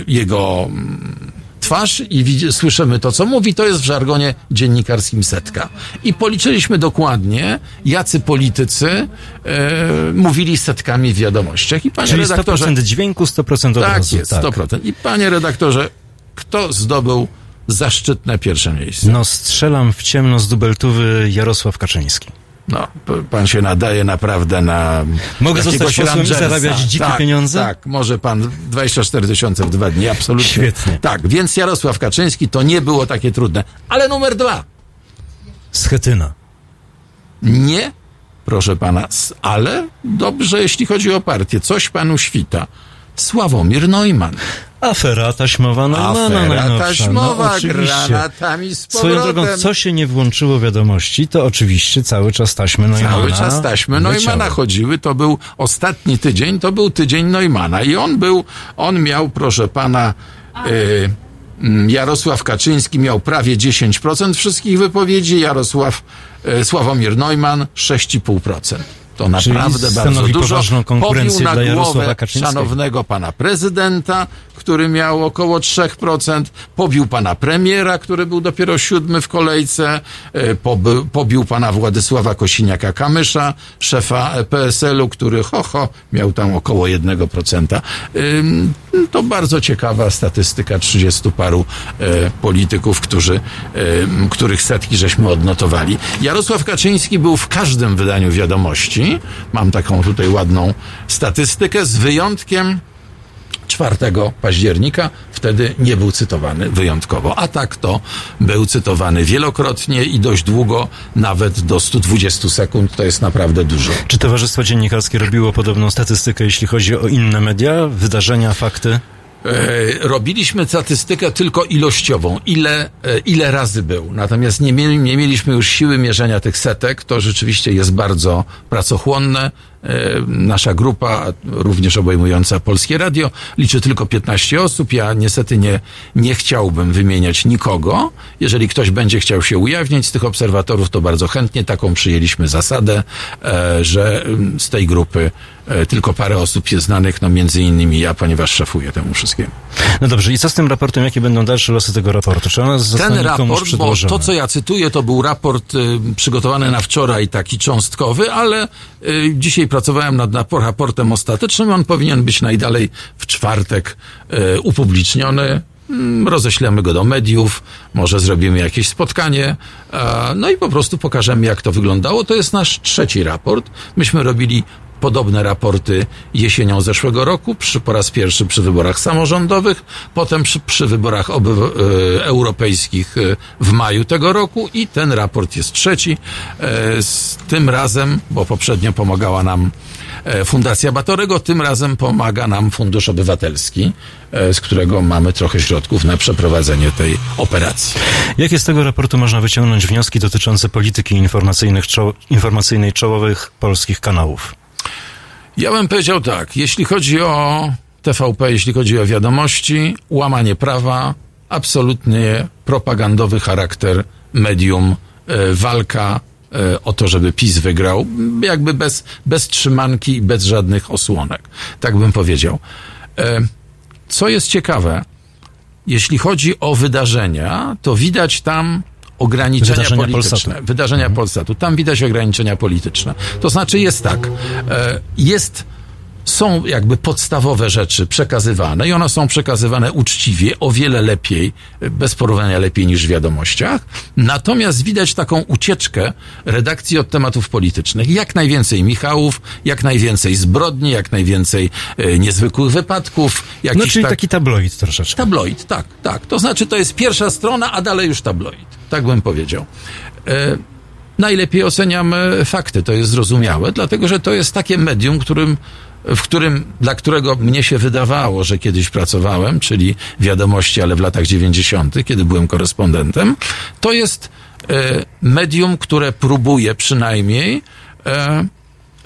jego twarz i słyszymy to, co mówi, to jest w żargonie dziennikarskim setka. I policzyliśmy dokładnie, jacy politycy mówili setkami w wiadomościach. I panie redaktorze... 100% dźwięku, 100% obrazu. Tak jest, 100%. Tak. I panie redaktorze, kto zdobył zaszczytne pierwsze miejsce? No strzelam w ciemno z dubeltówy Jarosław Kaczyński. No, pan się nadaje naprawdę na... Mogę zostać posłem i zarabiać dzikie pieniądze? Tak, może pan 24 000 w 2 dni, absolutnie. Świetnie. Tak, więc Jarosław Kaczyński to nie było takie trudne. Ale numer 2. Schetyna. Nie, proszę pana, ale dobrze, jeśli chodzi o partię. Coś panu świta. Sławomir Neumann. Afera taśmowa Neumanna najnowsza. Granatami z powrotem. Swoją drogą, co się nie włączyło wiadomości, to oczywiście cały czas taśmy Neumanna. Cały czas taśmy Neumanna chodziły. To był ostatni tydzień, to był tydzień Neumanna. I on miał, proszę pana, Jarosław Kaczyński miał prawie 10% wszystkich wypowiedzi, Sławomir Neumann 6,5%. to naprawdę bardzo dużo, pobił na głowę szanownego pana prezydenta, który miał około 3%, pobił pana premiera, który był dopiero 7 w kolejce, pobił pana Władysława Kosiniaka-Kamysza, szefa PSL-u, który miał tam około 1%. To bardzo ciekawa statystyka 30 paru polityków, których setki żeśmy odnotowali. Jarosław Kaczyński był w każdym wydaniu Wiadomości. Mam taką tutaj ładną statystykę, z wyjątkiem 4 października, wtedy nie był cytowany wyjątkowo, a tak to był cytowany wielokrotnie i dość długo, nawet do 120 sekund, to jest naprawdę dużo. Czy Towarzystwo Dziennikarskie robiło podobną statystykę, jeśli chodzi o inne media, wydarzenia, fakty? Robiliśmy statystykę tylko ilościową, ile razy był. Natomiast nie mieliśmy już siły mierzenia tych setek, to rzeczywiście jest bardzo pracochłonne. Nasza grupa, również obejmująca Polskie Radio, liczy tylko 15 osób. Ja niestety nie chciałbym wymieniać nikogo. Jeżeli ktoś będzie chciał się ujawnić z tych obserwatorów, to bardzo chętnie. Taką przyjęliśmy zasadę, że z tej grupy tylko parę osób jest znanych, między innymi ja, ponieważ szefuję temu wszystkiemu. No dobrze, i co z tym raportem? Jakie będą dalsze losy tego raportu? Czy ona zostanie komuś przedłożona? Bo to, co ja cytuję, to był raport przygotowany na wczoraj, taki cząstkowy, ale dzisiaj pracowałem nad raportem ostatecznym. On powinien być najdalej w czwartek upubliczniony. Roześlemy go do mediów, może zrobimy jakieś spotkanie, no i po prostu pokażemy, jak to wyglądało. To jest nasz 3 raport. Myśmy robili podobne raporty jesienią zeszłego roku, po raz pierwszy przy wyborach samorządowych, potem przy wyborach europejskich w maju tego roku, i ten raport jest 3. Z tym razem, bo poprzednio pomagała nam Fundacja Batorego, tym razem pomaga nam Fundusz Obywatelski, z którego mamy trochę środków na przeprowadzenie tej operacji. Jakie z tego raportu można wyciągnąć wnioski dotyczące polityki informacyjnej czołowych polskich kanałów? Ja bym powiedział tak, jeśli chodzi o TVP, jeśli chodzi o Wiadomości, łamanie prawa, absolutnie propagandowy charakter medium, walka o to, żeby PiS wygrał, jakby bez trzymanki i bez żadnych osłonek, tak bym powiedział. Co jest ciekawe, jeśli chodzi o wydarzenia, to widać tam ograniczenia polityczne. Wydarzenia Polsatu. Tam widać ograniczenia polityczne. To znaczy jest tak, są jakby podstawowe rzeczy przekazywane i one są przekazywane uczciwie, o wiele lepiej, bez porównania lepiej niż w Wiadomościach. Natomiast widać taką ucieczkę redakcji od tematów politycznych. Jak najwięcej Michałów, jak najwięcej zbrodni, jak najwięcej niezwykłych wypadków. Czyli taki tabloid troszeczkę. Tabloid, tak. To znaczy to jest pierwsza strona, a dalej już tabloid. Tak bym powiedział. Najlepiej oceniam Fakty, to jest zrozumiałe, dlatego że to jest takie medium, dla którego mnie się wydawało, że kiedyś pracowałem, czyli Wiadomości, ale w latach 90., kiedy byłem korespondentem, to jest medium, które próbuje przynajmniej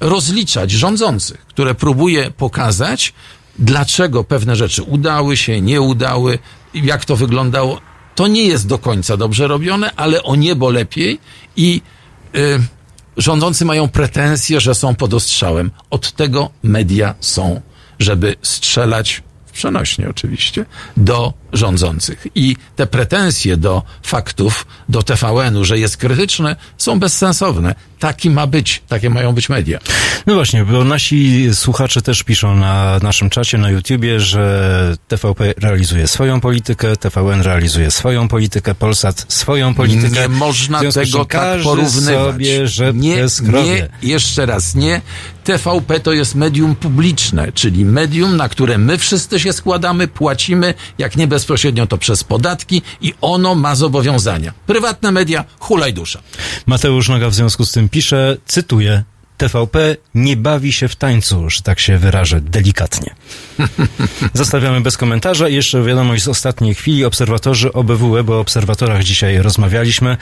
rozliczać rządzących, które próbuje pokazać, dlaczego pewne rzeczy udały się, nie udały, jak to wyglądało. To nie jest do końca dobrze robione, ale o niebo lepiej i rządzący mają pretensje, że są pod ostrzałem. Od tego media są, żeby strzelać, w przenośnie oczywiście, do rządzących. I te pretensje do Faktów, do TVN-u, że jest krytyczne, są bezsensowne. Takie mają być media. No właśnie, bo nasi słuchacze też piszą na naszym czacie, na YouTubie, że TVP realizuje swoją politykę, TVN realizuje swoją politykę, Polsat swoją politykę. Nie można tego tak porównywać. Jeszcze raz, nie. TVP to jest medium publiczne, czyli medium, na które my wszyscy się składamy, płacimy, jak nie bezpośrednio, to przez podatki, i ono ma zobowiązania. Prywatne media, hulaj dusza. Mateusz Noga w związku z tym pisze, cytuję, TVP nie bawi się w tańcu, że tak się wyrażę delikatnie. Zostawiamy bez komentarza. I jeszcze wiadomość z ostatniej chwili. Obserwatorzy OBWE, bo o obserwatorach dzisiaj rozmawialiśmy,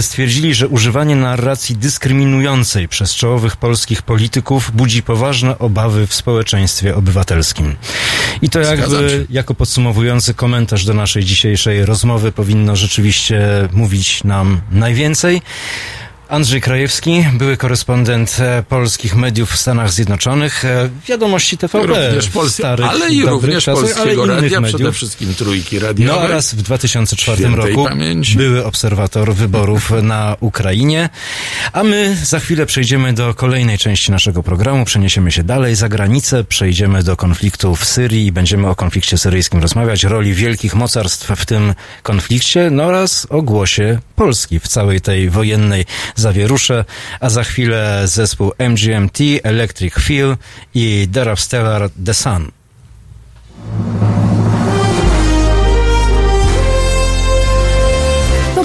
stwierdzili, że używanie narracji dyskryminującej przez czołowych polskich polityków budzi poważne obawy w społeczeństwie obywatelskim. I to jako podsumowujący komentarz do naszej dzisiejszej rozmowy powinno rzeczywiście mówić nam najwięcej. Andrzej Krajewski, były korespondent polskich mediów w Stanach Zjednoczonych, Wiadomości TVP, również Polski, ale i również czasach, Polskiego Radia, przede wszystkim Trójki Radiowej. No oraz w 2004 roku były obserwator wyborów na Ukrainie. A my za chwilę przejdziemy do kolejnej części naszego programu, przeniesiemy się dalej za granicę, przejdziemy do konfliktu w Syrii i będziemy o konflikcie syryjskim rozmawiać, roli wielkich mocarstw w tym konflikcie, no oraz o głosie Polski w całej tej wojennej zawierusze, a za chwilę zespół MGMT, Electric Feel i Darab Stellar The Sun. To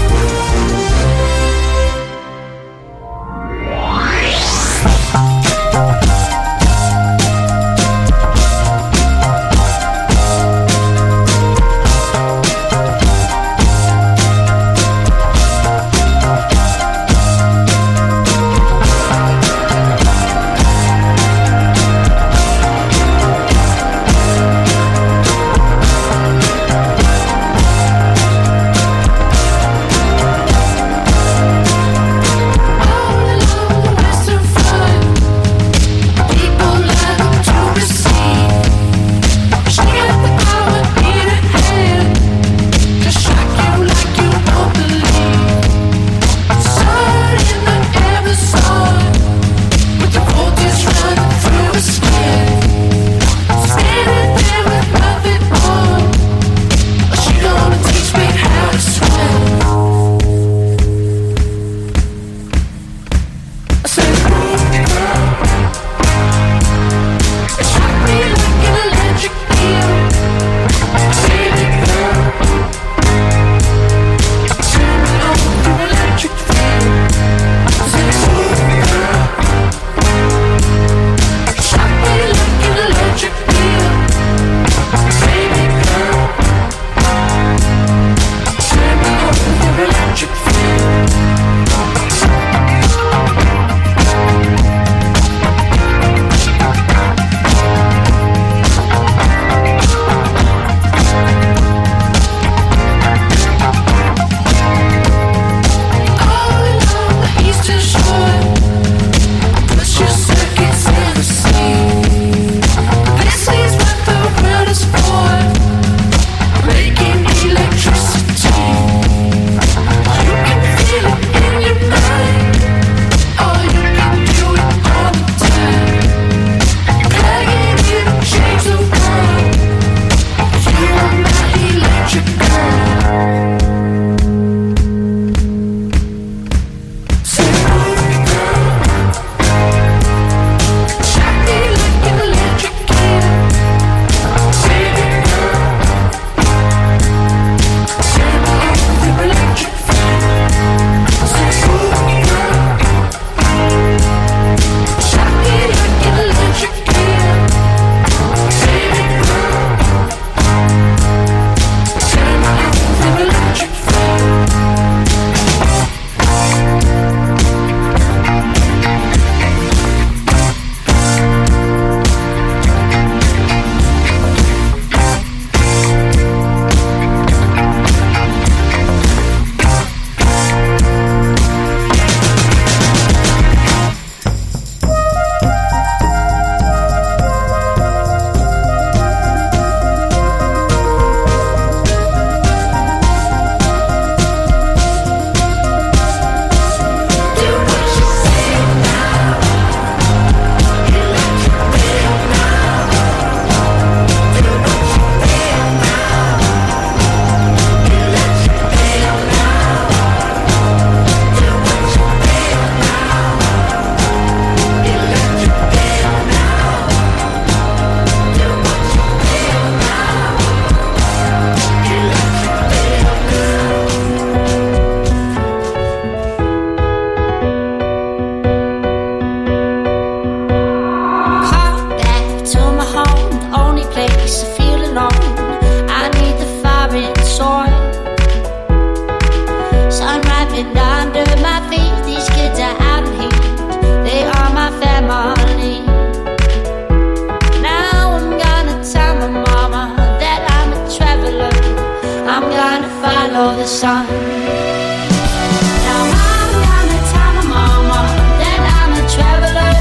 for the sun. Now I'm gonna tell my mama that I'm a traveler.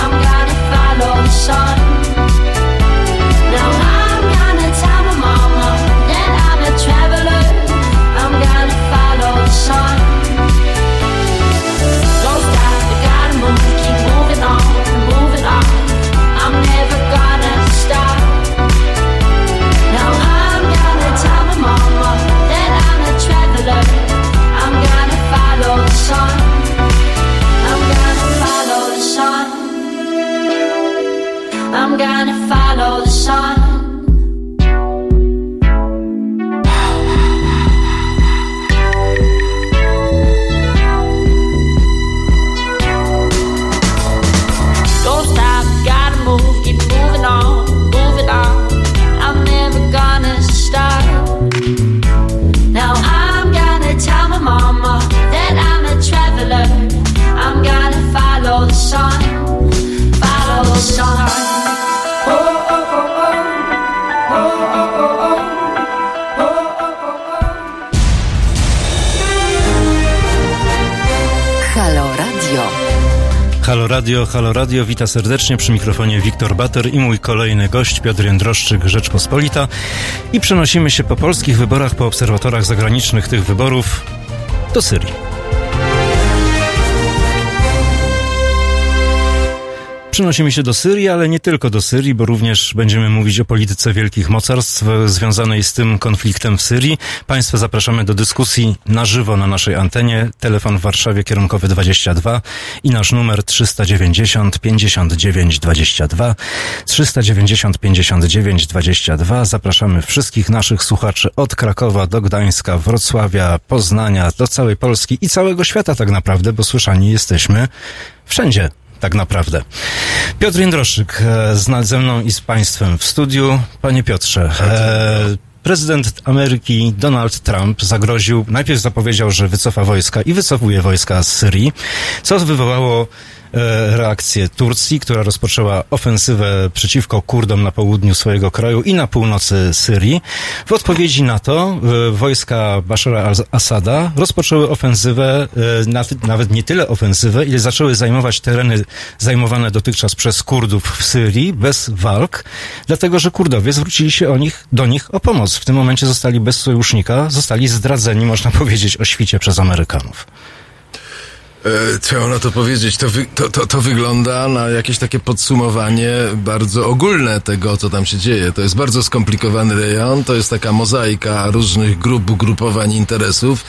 I'm gonna follow the sun. Now I'm gonna tell my mama that I'm a traveler. I'm gonna follow the sun. Don't stop, you gotta move, keep moving on, I'm never gonna stop. Now I'm gonna tell my mama that I'm a traveler. I'm gonna follow the sun. I'm gonna follow the sun. I'm gonna follow the sun. Halo Radio, witam serdecznie przy mikrofonie Wiktor Bater i mój kolejny gość Piotr Jędroszczyk, Rzeczpospolita, i przenosimy się po polskich wyborach, po obserwatorach zagranicznych tych wyborów do Syrii. Przenosimy się do Syrii, ale nie tylko do Syrii, bo również będziemy mówić o polityce wielkich mocarstw związanej z tym konfliktem w Syrii. Państwa zapraszamy do dyskusji na żywo na naszej antenie. Telefon w Warszawie kierunkowy 22 i nasz numer 390 59 22. 390 59 22. Zapraszamy wszystkich naszych słuchaczy od Krakowa do Gdańska, Wrocławia, Poznania, do całej Polski i całego świata tak naprawdę, bo słyszani jesteśmy wszędzie. Tak naprawdę. Piotr Jędroszczyk ze mną i z Państwem w studiu. Panie Piotrze, prezydent Ameryki Donald Trump zagroził, najpierw zapowiedział, że wycofa wojska i wycofuje wojska z Syrii, co wywołało reakcję Turcji, która rozpoczęła ofensywę przeciwko Kurdom na południu swojego kraju i na północy Syrii. W odpowiedzi na to wojska Bashara al-Assada rozpoczęły ofensywę, nawet nie tyle ofensywę, ile zaczęły zajmować tereny zajmowane dotychczas przez Kurdów w Syrii bez walk, dlatego że Kurdowie zwrócili się do nich o pomoc. W tym momencie zostali bez sojusznika, zostali zdradzeni, można powiedzieć, o świcie przez Amerykanów. Trzeba na to powiedzieć, to wygląda na jakieś takie podsumowanie bardzo ogólne tego, co tam się dzieje. To jest bardzo skomplikowany rejon, to jest taka mozaika różnych grup, ugrupowań, interesów.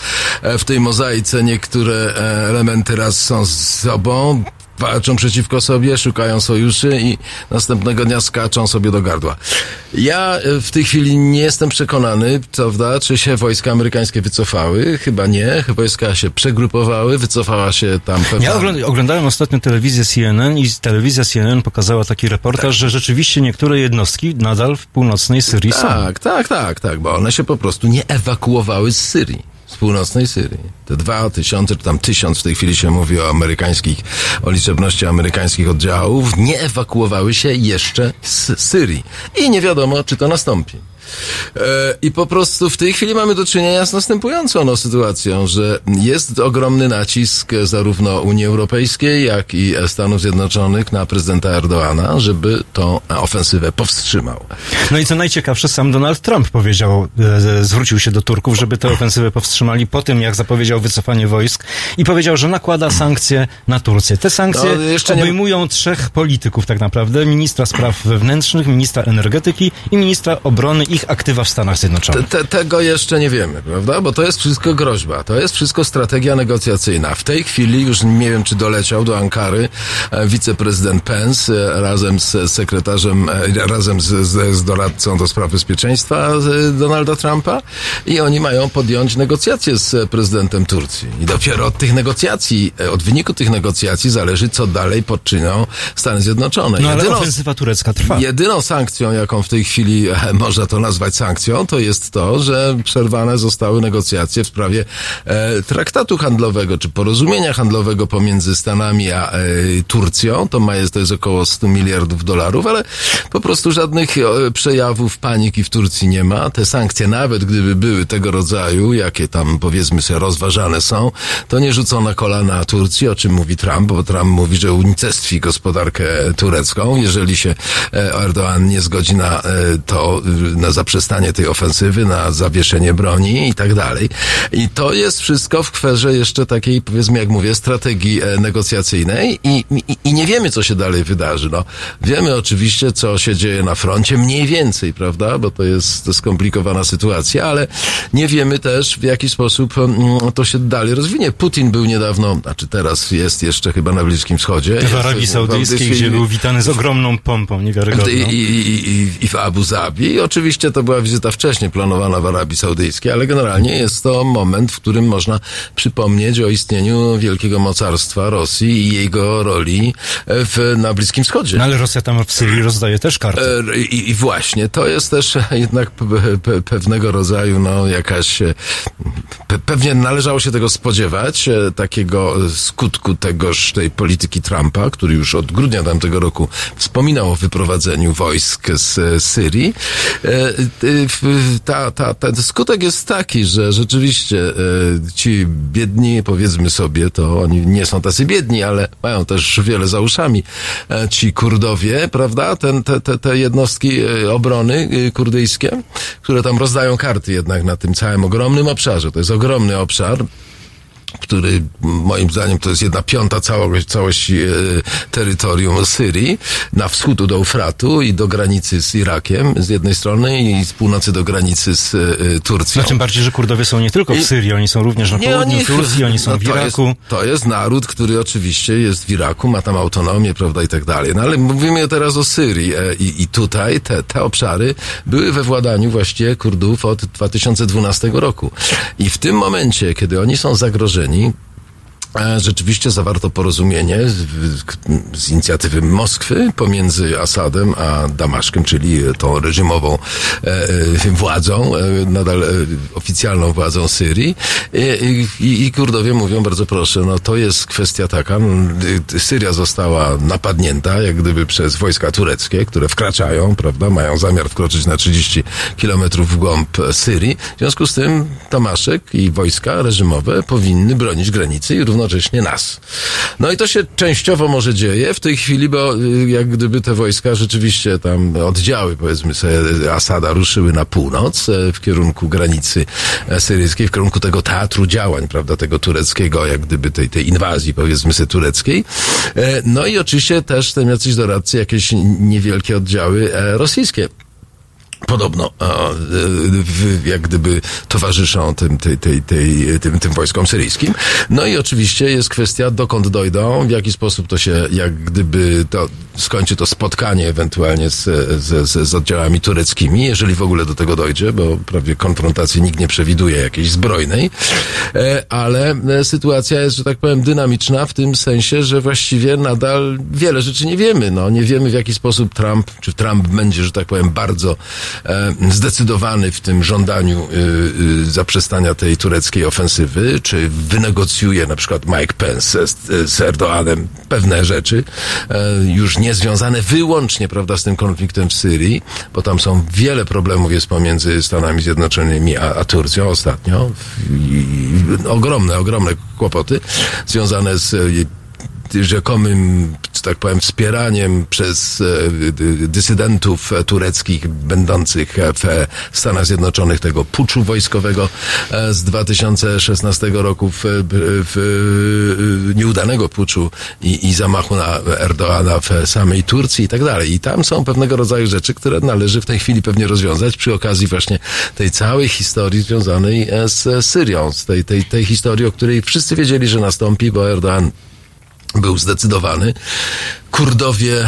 W tej mozaice niektóre elementy raz są z sobą, walczą przeciwko sobie, szukają sojuszy i następnego dnia skaczą sobie do gardła. Ja w tej chwili nie jestem przekonany, prawda, czy się wojska amerykańskie wycofały. Chyba nie. Wojska się przegrupowały, wycofała się tam pewna... Ja oglądałem ostatnio telewizję CNN i telewizja CNN pokazała taki reportaż, tak, że rzeczywiście niektóre jednostki nadal w północnej Syrii są. Tak, bo one się po prostu nie ewakuowały z Syrii. Z północnej Syrii. Te 2000, czy tam 1000 w tej chwili się mówi o liczebności amerykańskich oddziałów, nie ewakuowały się jeszcze z Syrii. I nie wiadomo, czy to nastąpi. I po prostu w tej chwili mamy do czynienia z następującą sytuacją, że jest ogromny nacisk zarówno Unii Europejskiej, jak i Stanów Zjednoczonych na prezydenta Erdoğana, żeby tą ofensywę powstrzymał. No i co najciekawsze, sam Donald Trump powiedział, zwrócił się do Turków, żeby tę ofensywę powstrzymali po tym, jak zapowiedział wycofanie wojsk i powiedział, że nakłada sankcje na Turcję. Te sankcje obejmują trzech polityków tak naprawdę, ministra spraw wewnętrznych, ministra energetyki i ministra obrony i aktywa w Stanach Zjednoczonych. Tego jeszcze nie wiemy, prawda? Bo to jest wszystko groźba. To jest wszystko strategia negocjacyjna. W tej chwili już nie wiem, czy doleciał do Ankary wiceprezydent Pence razem z sekretarzem, razem z doradcą do spraw bezpieczeństwa Donalda Trumpa i oni mają podjąć negocjacje z prezydentem Turcji. I dopiero od tych negocjacji, od wyniku tych negocjacji zależy, co dalej poczynią Stany Zjednoczone. No ale ofensywa turecka trwa. Jedyną sankcją, jaką w tej chwili można to nazwać sankcją, to jest to, że przerwane zostały negocjacje w sprawie traktatu handlowego, czy porozumienia handlowego pomiędzy Stanami a Turcją. To jest około $100 miliardów, ale po prostu żadnych przejawów paniki w Turcji nie ma. Te sankcje, nawet gdyby były tego rodzaju, jakie tam powiedzmy sobie rozważane są, to nie rzucą na kolana Turcji, o czym mówi Trump, bo Trump mówi, że unicestwi gospodarkę turecką, jeżeli się Erdoğan nie zgodzi na to, na zaprzestanie tej ofensywy, na zawieszenie broni i tak dalej. I to jest wszystko w kwerze jeszcze takiej, powiedzmy, jak mówię, strategii negocjacyjnej i nie wiemy, co się dalej wydarzy. No, wiemy oczywiście, co się dzieje na froncie, mniej więcej, prawda, bo to jest skomplikowana sytuacja, ale nie wiemy też, w jaki sposób to się dalej rozwinie. Putin był niedawno, znaczy teraz jest jeszcze chyba na Bliskim Wschodzie. W Arabii Saudyjskiej, gdzie był witany z ogromną pompą, niewiarygodną. I w Abu Zabi. I oczywiście to była wizyta wcześniej planowana w Arabii Saudyjskiej, ale generalnie jest to moment, w którym można przypomnieć o istnieniu wielkiego mocarstwa Rosji i jego roli na Bliskim Wschodzie. No ale Rosja tam w Syrii rozdaje też karty. I właśnie, to jest też jednak pewnego rodzaju, no jakaś, pewnie należało się tego spodziewać, takiego skutku tej polityki Trumpa, który już od grudnia tamtego roku wspominał o wyprowadzeniu wojsk z Syrii. Ten skutek jest taki, że rzeczywiście ci biedni, powiedzmy sobie, to oni nie są tacy biedni, ale mają też wiele za uszami. Ci Kurdowie, prawda, te jednostki obrony kurdyjskie, które tam rozdają karty jednak na tym całym ogromnym obszarze. To jest ogromny obszar, który moim zdaniem to jest 1/5 całości terytorium Syrii, na wschód do Eufratu i do granicy z Irakiem z jednej strony i z północy do granicy z Turcją. No, tym bardziej, że Kurdowie są nie tylko w Syrii, oni są również na południu Turcji, oni są w Iraku. To jest naród, który oczywiście jest w Iraku, ma tam autonomię, prawda, i tak dalej. No ale mówimy teraz o Syrii i tutaj te obszary były we władaniu właściwie Kurdów od 2012 roku. I w tym momencie, kiedy oni są zagrożeni, rzeczywiście zawarto porozumienie z inicjatywy Moskwy pomiędzy Assadem a Damaszkiem, czyli tą reżimową władzą, nadal oficjalną władzą Syrii. I Kurdowie mówią, bardzo proszę, no to jest kwestia taka, Syria została napadnięta, jak gdyby przez wojska tureckie, które wkraczają, prawda, mają zamiar wkroczyć na 30 kilometrów w głąb Syrii. W związku z tym Damaszek i wojska reżimowe powinny bronić granicy i równocześnie nas. No i to się częściowo może dzieje w tej chwili, bo jak gdyby te wojska rzeczywiście tam oddziały, powiedzmy sobie, Asada ruszyły na północ w kierunku granicy syryjskiej, w kierunku tego teatru działań, prawda, tego tureckiego, jak gdyby tej inwazji, powiedzmy sobie, tureckiej. No i oczywiście też tam jacyś doradcy, jakieś niewielkie oddziały rosyjskie podobno jak gdyby towarzyszą tym wojskom syryjskim. No i oczywiście jest kwestia, dokąd dojdą, w jaki sposób to się, jak gdyby to skończy to spotkanie ewentualnie z oddziałami tureckimi, jeżeli w ogóle do tego dojdzie, bo prawie konfrontacji nikt nie przewiduje jakiejś zbrojnej, ale sytuacja jest, że tak powiem, dynamiczna w tym sensie, że właściwie nadal wiele rzeczy nie wiemy. No, nie wiemy, w jaki sposób Trump będzie, że tak powiem, bardzo zdecydowany w tym żądaniu zaprzestania tej tureckiej ofensywy, czy wynegocjuje na przykład Mike Pence z Erdoğanem pewne rzeczy, już niezwiązane wyłącznie, prawda, z tym konfliktem w Syrii, bo tam są wiele problemów jest pomiędzy Stanami Zjednoczonymi a Turcją ostatnio. I ogromne kłopoty związane z rzekomym, że tak powiem, wspieraniem przez dysydentów tureckich będących w Stanach Zjednoczonych tego puczu wojskowego z 2016 roku, w nieudanego puczu i zamachu na Erdoğana w samej Turcji i tak dalej. I tam są pewnego rodzaju rzeczy, które należy w tej chwili pewnie rozwiązać przy okazji właśnie tej całej historii związanej z Syrią, z tej historii, o której wszyscy wiedzieli, że nastąpi, bo Erdoğan był zdecydowany. Kurdowie,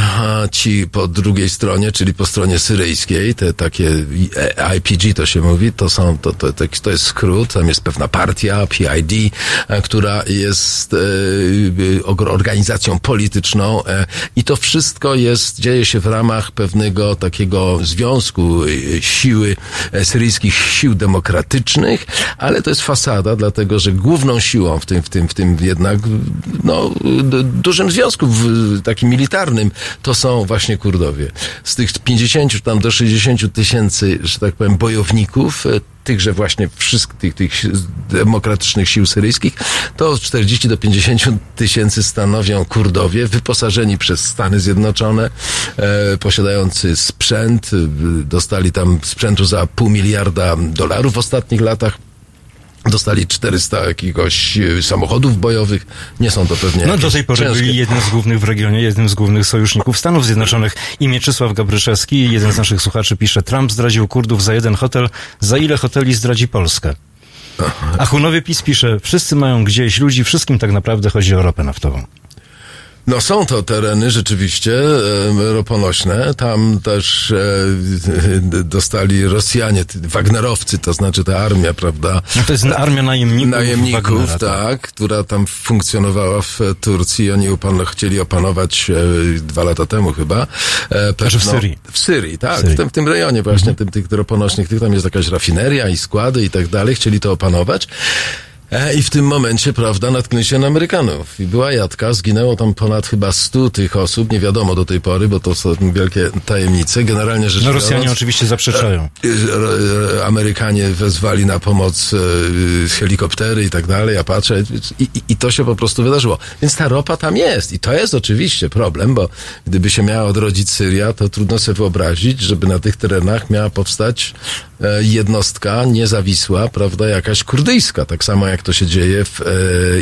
ci po drugiej stronie, czyli po stronie syryjskiej, te takie IPG to się mówi, to jest skrót, tam jest pewna partia, PID, która jest organizacją polityczną i to wszystko dzieje się w ramach pewnego takiego związku siły, syryjskich sił demokratycznych, ale to jest fasada, dlatego, że główną siłą w tym jednak, dużym związku takim militarnym, to są właśnie Kurdowie. Z tych 50 tam do 60 tysięcy, że tak powiem, bojowników, tychże właśnie wszystkich tych demokratycznych sił syryjskich, to 40 do 50 tysięcy stanowią Kurdowie, wyposażeni przez Stany Zjednoczone, posiadający sprzęt, dostali tam sprzętu za $500 miliona w ostatnich latach. Dostali 400 jakiegoś samochodów bojowych. Nie są to pewnie... No do tej pory ciężkie. Byli jednym z głównych w regionie, jednym z głównych sojuszników Stanów Zjednoczonych. I Mieczysław Gabryszewski, jeden z naszych słuchaczy, pisze: Trump zdradził Kurdów za jeden hotel. Za ile hoteli zdradzi Polskę? A Hunowie PiS pisze: wszyscy mają gdzieś ludzi, wszystkim tak naprawdę chodzi o ropę naftową. No są to tereny rzeczywiście roponośne, tam też dostali Rosjanie, Wagnerowcy, to znaczy ta armia, prawda? No to jest armia najemników Wagnera, tak, która tam funkcjonowała w Turcji, oni chcieli opanować 2 lata temu chyba. Też w Syrii. W Syrii, tak, w tym rejonie właśnie, tych roponośnych, tam jest jakaś rafineria i składy i tak dalej, chcieli to opanować. I w tym momencie, prawda, natknęli się na Amerykanów. I była jatka, zginęło tam ponad chyba 100 tych osób, nie wiadomo do tej pory, bo to są wielkie tajemnice. Generalnie rzecz biorąc... No Rosjanie oczywiście zaprzeczają. Amerykanie wezwali na pomoc helikoptery i tak dalej, Apache i to się po prostu wydarzyło. Więc ta ropa tam jest i to jest oczywiście problem, bo gdyby się miała odrodzić Syria, to trudno sobie wyobrazić, żeby na tych terenach miała powstać jednostka niezawisła, prawda, jakaś kurdyjska, tak samo jak to się dzieje w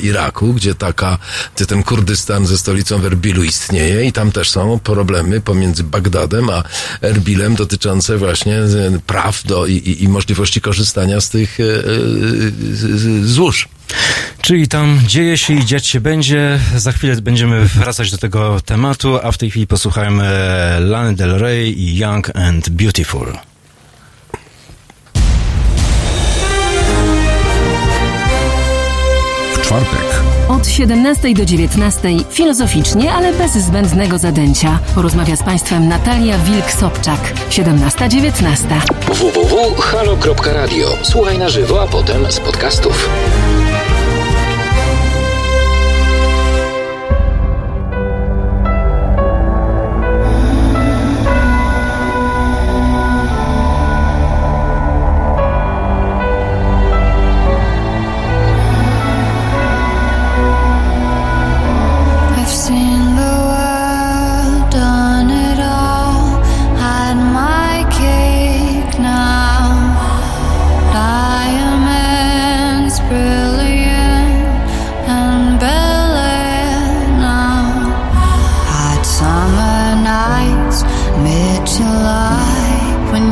Iraku, gdzie ten Kurdystan ze stolicą w Erbilu istnieje i tam też są problemy pomiędzy Bagdadem a Erbilem dotyczące właśnie praw i możliwości korzystania z tych złóż. Czyli tam dzieje się i dziać się będzie. Za chwilę będziemy wracać do tego tematu, a w tej chwili posłuchajmy Lany Del Rey i Young and Beautiful. Od 17 do 19 filozoficznie, ale bez zbędnego zadęcia. Porozmawia z Państwem Natalia Wilk-Sobczak. 17:19. www.halo.radio. Słuchaj na żywo, a potem z podcastów. When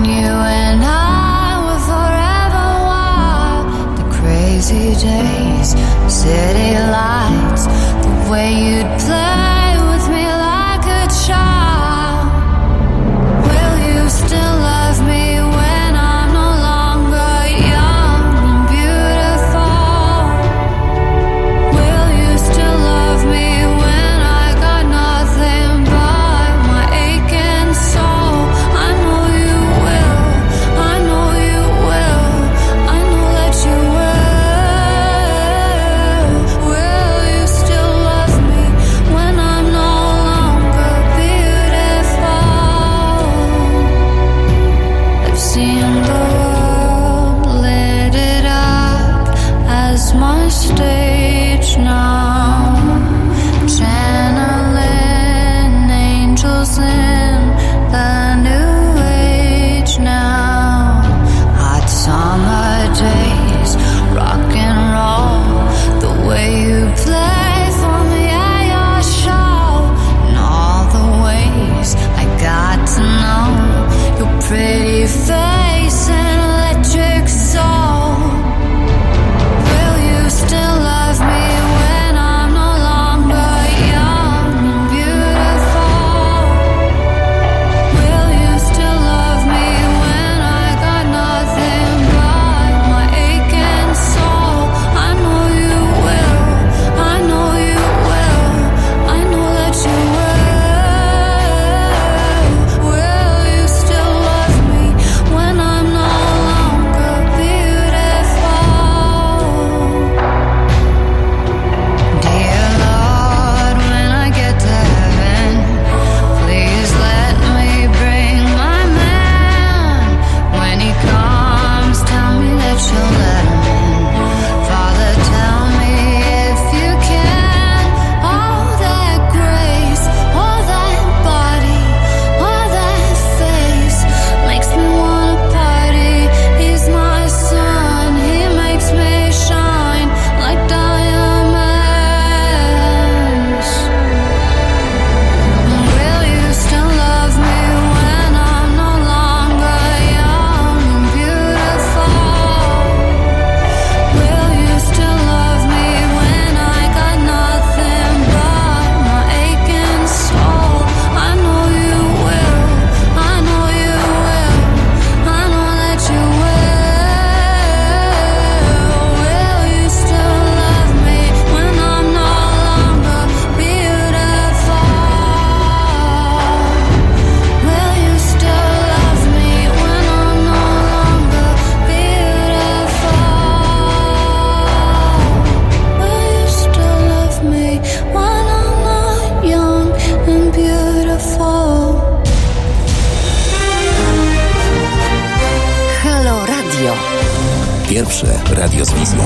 Pierwsze radio z wizją.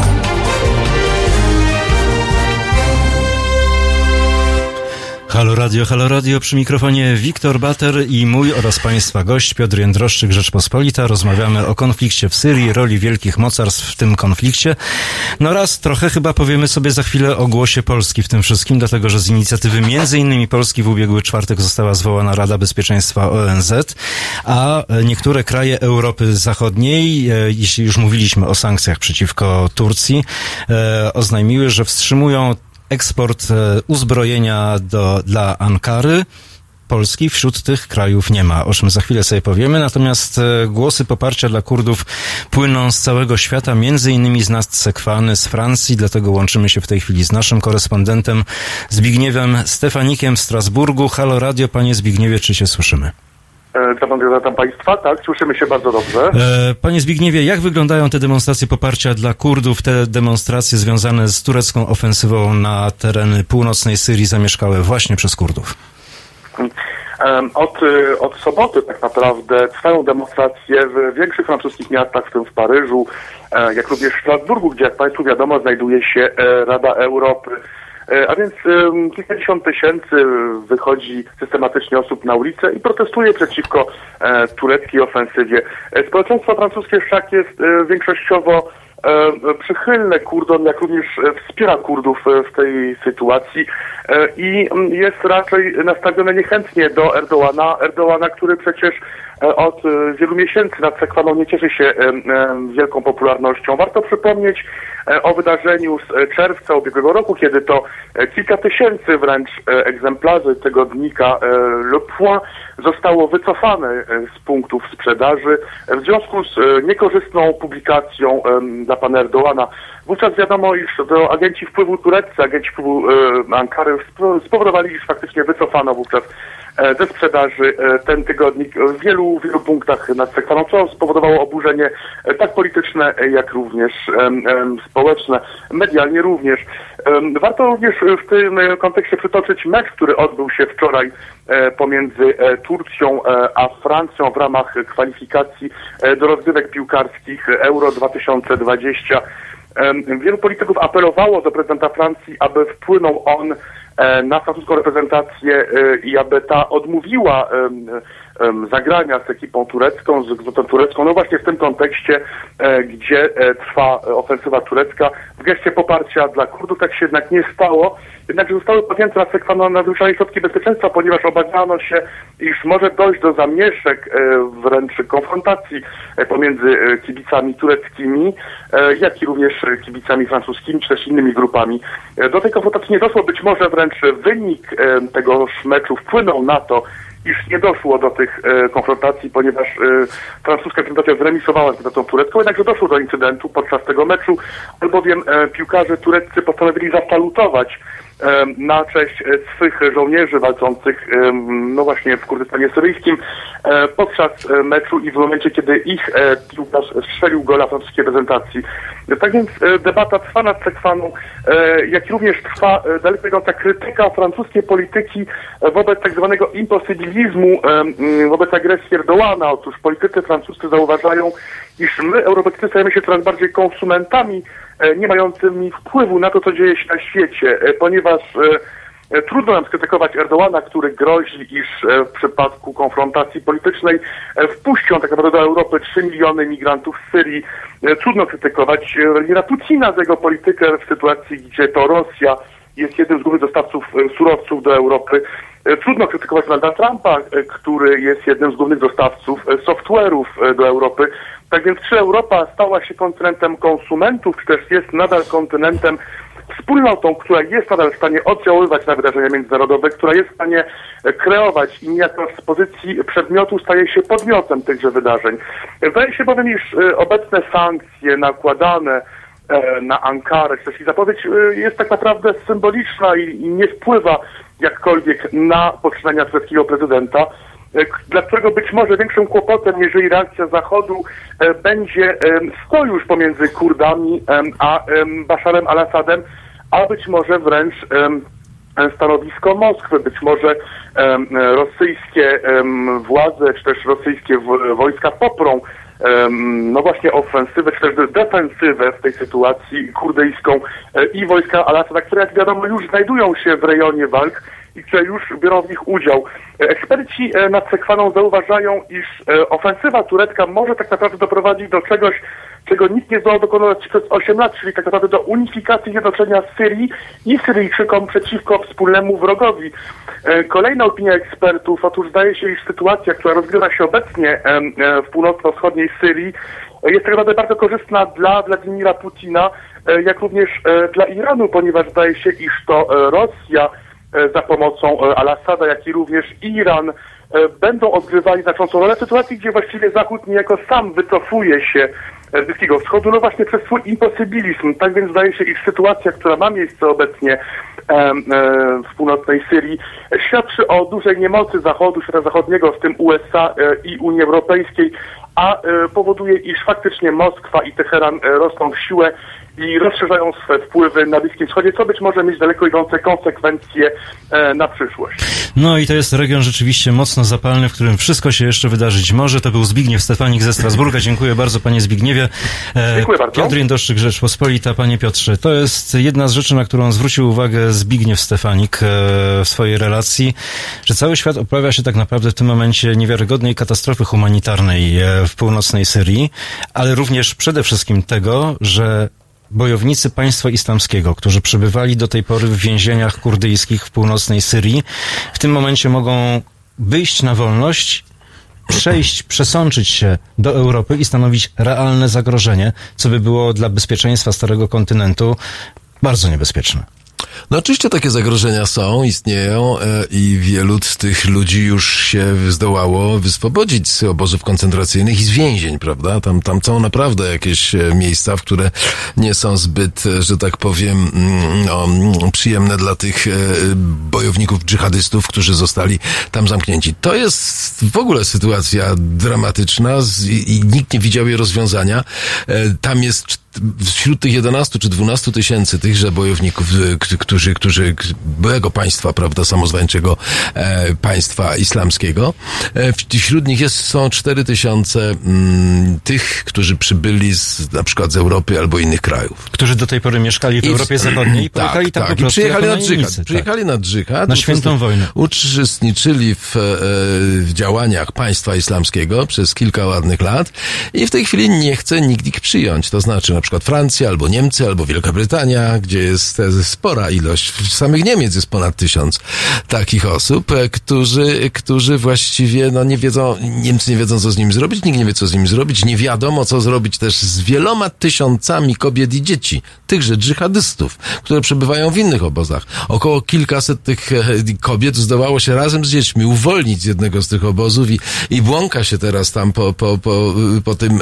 Halo Radio, przy mikrofonie Wiktor Bater i mój oraz Państwa gość Piotr Jędroszczyk, Rzeczpospolita. Rozmawiamy o konflikcie w Syrii, roli wielkich mocarstw w tym konflikcie. No raz trochę chyba powiemy sobie za chwilę o głosie Polski w tym wszystkim, dlatego że z inicjatywy m.in. Polski w ubiegły czwartek została zwołana Rada Bezpieczeństwa ONZ, a niektóre kraje Europy Zachodniej, jeśli już mówiliśmy o sankcjach przeciwko Turcji, oznajmiły, że wstrzymują eksport uzbrojenia dla Ankary. Polski wśród tych krajów nie ma, o czym za chwilę sobie powiemy. Natomiast głosy poparcia dla Kurdów płyną z całego świata, między innymi z Sekwany, z Francji, dlatego łączymy się w tej chwili z naszym korespondentem Zbigniewem Stefanikiem w Strasburgu. Halo Radio, panie Zbigniewie, czy się słyszymy? Zatem Państwa, tak, słyszymy się bardzo dobrze. Panie Zbigniewie, jak wyglądają te demonstracje poparcia dla Kurdów, te demonstracje związane z turecką ofensywą na tereny północnej Syrii zamieszkałe właśnie przez Kurdów? Od soboty tak naprawdę trwają demonstracje w większych francuskich miastach, w tym w Paryżu, jak również w Strasburgu, gdzie, jak Państwu wiadomo, znajduje się Rada Europy. A więc kilkadziesiąt tysięcy wychodzi systematycznie osób na ulicę i protestuje przeciwko tureckiej ofensywie. Społeczeństwo francuskie wszak jest większościowo przychylne Kurdom, jak również wspiera Kurdów w tej sytuacji i jest raczej nastawione niechętnie do Erdoğana, który przecież od wielu miesięcy nad Sekwaną nie cieszy się wielką popularnością. Warto przypomnieć o wydarzeniu z czerwca ubiegłego roku, kiedy to kilka tysięcy wręcz egzemplarzy tygodnika Le Point zostało wycofane z punktów sprzedaży w związku z niekorzystną publikacją dla pana Erdoğana. Wówczas wiadomo, iż do agenci wpływu tureccy, agenci wpływu Ankary spowodowali, iż faktycznie wycofano wówczas ze sprzedaży ten tygodnik w wielu punktach nad Sekwaną, co spowodowało oburzenie tak polityczne, jak również społeczne, medialnie również. Warto również w tym kontekście przytoczyć mecz, który odbył się wczoraj pomiędzy Turcją a Francją w ramach kwalifikacji do rozgrywek piłkarskich Euro 2020. Wielu polityków apelowało do prezydenta Francji, aby wpłynął on na francuską reprezentację i aby ta odmówiła zagrania z ekipą turecką, z grupą turecką, no właśnie w tym kontekście, gdzie trwa ofensywa turecka w geście poparcia dla Kurdów. Tak się jednak nie stało. Jednakże zostały podjęte na Sekwanę nadzwyczajne środki bezpieczeństwa, ponieważ obawiano się, iż może dojść do zamieszek, wręcz konfrontacji pomiędzy kibicami tureckimi, jak i również kibicami francuskimi, czy też innymi grupami. Do tej konfrontacji nie doszło. Być może wręcz wynik tego meczu wpłynął na to, iż nie doszło do tych konfrontacji, ponieważ francuska reprezentacja zremisowała z reprezentacją turecką, jednakże doszło do incydentu podczas tego meczu, albowiem piłkarze tureccy postanowili zasalutować na cześć swych żołnierzy walczących, no właśnie w Kurdystanie syryjskim, podczas meczu i w momencie, kiedy ich piłkarz strzelił gola francuskiej reprezentacji. Tak więc debata trwa nad Sekwaną, jak również trwa daleko idąca krytyka francuskiej polityki wobec tak zwanego imposybilizmu, wobec agresji Erdoğana. Otóż politycy francuscy zauważają, iż my, Europejczycy, stajemy się coraz bardziej konsumentami, nie mającymi wpływu na to, co dzieje się na świecie, ponieważ trudno nam skrytykować Erdoğana, który grozi, iż w przypadku konfrontacji politycznej wpuścią tak naprawdę do Europy 3 miliony migrantów z Syrii. Trudno krytykować Władimira Putina za jego politykę w sytuacji, gdzie to Rosja jest jednym z głównych dostawców surowców do Europy. Trudno krytykować Donalda Trumpa, który jest jednym z głównych dostawców software'ów do Europy. Tak więc czy Europa stała się kontynentem konsumentów, czy też jest nadal kontynentem wspólnotą, która jest nadal w stanie oddziaływać na wydarzenia międzynarodowe, która jest w stanie kreować i niejako z pozycji przedmiotu staje się podmiotem tychże wydarzeń. Wydaje się bowiem, iż obecne sankcje nakładane na Ankarę, czy też i zapowiedź jest tak naprawdę symboliczna i nie wpływa jakkolwiek na poczynania tureckiego prezydenta, dla którego być może większym kłopotem, jeżeli reakcja Zachodu będzie sojusz pomiędzy Kurdami a Basharem al-Assadem, a być może wręcz stanowisko Moskwy, być może rosyjskie władze, czy też rosyjskie wojska poprą no właśnie ofensywę, czy też defensywę w tej sytuacji kurdyjską i wojska al-Assada, które jak wiadomo już znajdują się w rejonie walk i które już biorą w nich udział. Eksperci nad Sekwaną zauważają, iż ofensywa turecka może tak naprawdę doprowadzić do czegoś, czego nikt nie zdołał dokonać przez 8 lat, czyli tak naprawdę do unifikacji jednoczenia Syrii i Syryjczykom przeciwko wspólnemu wrogowi. Kolejna opinia ekspertów, otóż zdaje się, iż sytuacja, która rozgrywa się obecnie w północno-wschodniej Syrii, jest tak naprawdę bardzo korzystna dla Władimira Putina, jak również dla Iranu, ponieważ zdaje się, iż to Rosja za pomocą al-Assada, jak i również Iran będą odgrywali znaczącą rolę w sytuacji, gdzie właściwie Zachód niejako sam wycofuje się z Bliskiego Wschodu, no właśnie przez swój imposybilizm. Tak więc zdaje się, iż sytuacja, która ma miejsce obecnie w północnej Syrii, świadczy o dużej niemocy Zachodu, świata zachodniego, w tym USA i Unii Europejskiej, a powoduje, iż faktycznie Moskwa i Teheran rosną w siłę i rozszerzają swe wpływy na Bliskim Wschodzie, co być może mieć daleko idące konsekwencje na przyszłość. No i to jest region rzeczywiście mocno zapalny, w którym wszystko się jeszcze wydarzyć może. To był Zbigniew Stefanik ze Strasburga. Dziękuję bardzo, panie Zbigniewie. Dziękuję bardzo. Piotr Jędroszczyk, Rzeczpospolita. Panie Piotrze, to jest jedna z rzeczy, na którą zwrócił uwagę Zbigniew Stefanik w swojej relacji, że cały świat oprawia się tak naprawdę w tym momencie niewiarygodnej katastrofy humanitarnej w północnej Syrii, ale również przede wszystkim tego, że bojownicy państwa islamskiego, którzy przebywali do tej pory w więzieniach kurdyjskich w północnej Syrii, w tym momencie mogą wyjść na wolność, przesączyć się do Europy i stanowić realne zagrożenie, co by było dla bezpieczeństwa starego kontynentu bardzo niebezpieczne. No oczywiście takie zagrożenia są, istnieją i wielu z tych ludzi już się zdołało wyswobodzić z obozów koncentracyjnych i z więzień, prawda? Tam są naprawdę jakieś miejsca, w które nie są zbyt, że tak powiem, przyjemne dla tych bojowników, dżihadystów, którzy zostali tam zamknięci. To jest w ogóle sytuacja dramatyczna i nikt nie widział jej rozwiązania. Tam jest wśród tych 11 czy 12 tysięcy tychże bojowników, którzy byłego państwa, prawda, samozwańczego państwa islamskiego, wśród nich są 4 tysiące tych, którzy przybyli na przykład z Europy albo innych krajów. Którzy do tej pory mieszkali w Europie Zachodniej i pojechali tam po prostu na dżihad. Na świętą wojnę. Uczestniczyli w działaniach państwa islamskiego przez kilka ładnych lat i w tej chwili nie chce nikt ich przyjąć. To znaczy na przykład Francja, albo Niemcy, albo Wielka Brytania, gdzie jest spora ilość, w samych Niemiec jest ponad 1000 takich osób, którzy właściwie nie wiedzą, Niemcy nie wiedzą, co z nimi zrobić, nikt nie wie, co z nimi zrobić, nie wiadomo, co zrobić też z wieloma tysiącami kobiet i dzieci, tychże dżihadystów, które przebywają w innych obozach. Około kilkaset tych kobiet zdołało się razem z dziećmi uwolnić z jednego z tych obozów i błąka się teraz tam po tym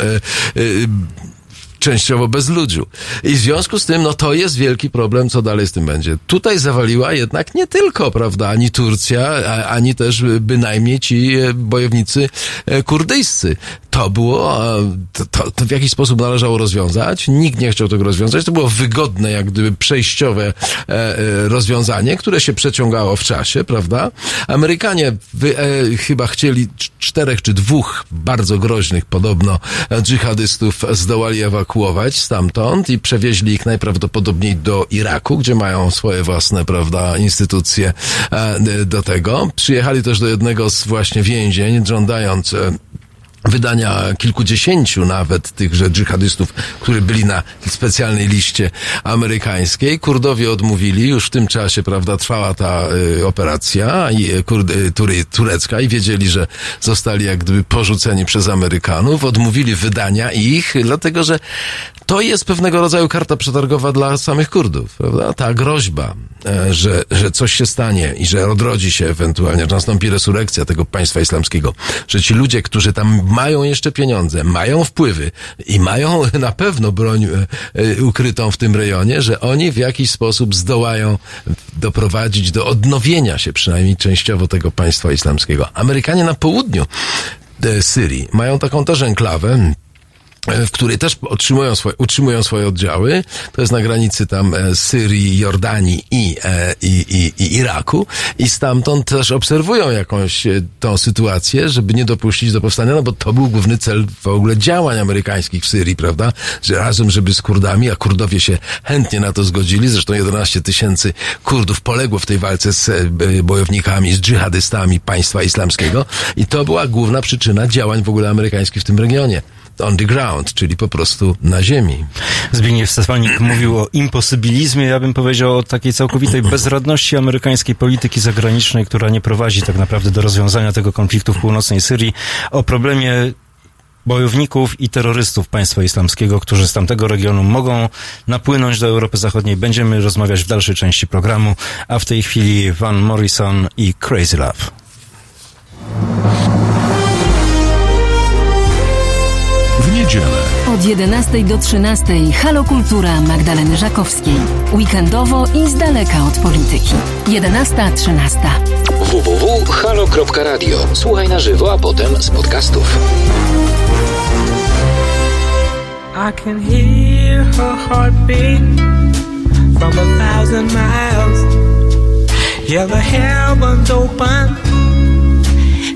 częściowo bezludziu. I w związku z tym, to jest wielki problem, co dalej z tym będzie. Tutaj zawaliła jednak nie tylko, prawda, ani Turcja, ani też bynajmniej ci bojownicy kurdyjscy. To w jakiś sposób należało rozwiązać. Nikt nie chciał tego rozwiązać. To było wygodne, jak gdyby przejściowe rozwiązanie, które się przeciągało w czasie, prawda? Amerykanie chyba chcieli 4 czy 2 bardzo groźnych podobno dżihadystów zdołali ewakuować stamtąd i przewieźli ich najprawdopodobniej do Iraku, gdzie mają swoje własne, prawda, instytucje do tego. Przyjechali też do jednego z właśnie więzień, żądając wydania kilkudziesięciu nawet tychże dżihadystów, którzy byli na specjalnej liście amerykańskiej. Kurdowie odmówili, już w tym czasie, prawda, trwała ta operacja turecka i wiedzieli, że zostali jak gdyby porzuceni przez Amerykanów. Odmówili wydania ich, dlatego że to jest pewnego rodzaju karta przetargowa dla samych Kurdów, prawda? Ta groźba, że coś się stanie i że odrodzi się ewentualnie, że nastąpi resurekcja tego państwa islamskiego, że ci ludzie, którzy tam mają jeszcze pieniądze, mają wpływy i mają na pewno broń ukrytą w tym rejonie, że oni w jakiś sposób zdołają doprowadzić do odnowienia się przynajmniej częściowo tego państwa islamskiego. Amerykanie na południu Syrii mają taką też enklawę, w której też utrzymują swoje oddziały. To jest na granicy tam Syrii, Jordanii i Iraku. I stamtąd też obserwują jakąś tą sytuację, żeby nie dopuścić do powstania, no bo to był główny cel w ogóle działań amerykańskich w Syrii, prawda? Że razem, żeby z Kurdami, a Kurdowie się chętnie na to zgodzili. Zresztą 11 tysięcy Kurdów poległo w tej walce z bojownikami, z dżihadystami państwa islamskiego. I to była główna przyczyna działań w ogóle amerykańskich w tym regionie. On the ground, czyli po prostu na ziemi. Zbigniew Stefanik mówił o imposybilizmie, ja bym powiedział o takiej całkowitej bezradności amerykańskiej polityki zagranicznej, która nie prowadzi tak naprawdę do rozwiązania tego konfliktu w północnej Syrii, o problemie bojowników i terrorystów państwa islamskiego, którzy z tamtego regionu mogą napłynąć do Europy Zachodniej. Będziemy rozmawiać w dalszej części programu, a w tej chwili Van Morrison i Crazy Love. Od 11 do 13 Halo Kultura Magdaleny Żakowskiej. Weekendowo i z daleka od polityki. 11-13. www.halo.radio. Słuchaj na żywo, a potem z podcastów. I can hear her heartbeat from 1,000 miles. Yeah, the heavens open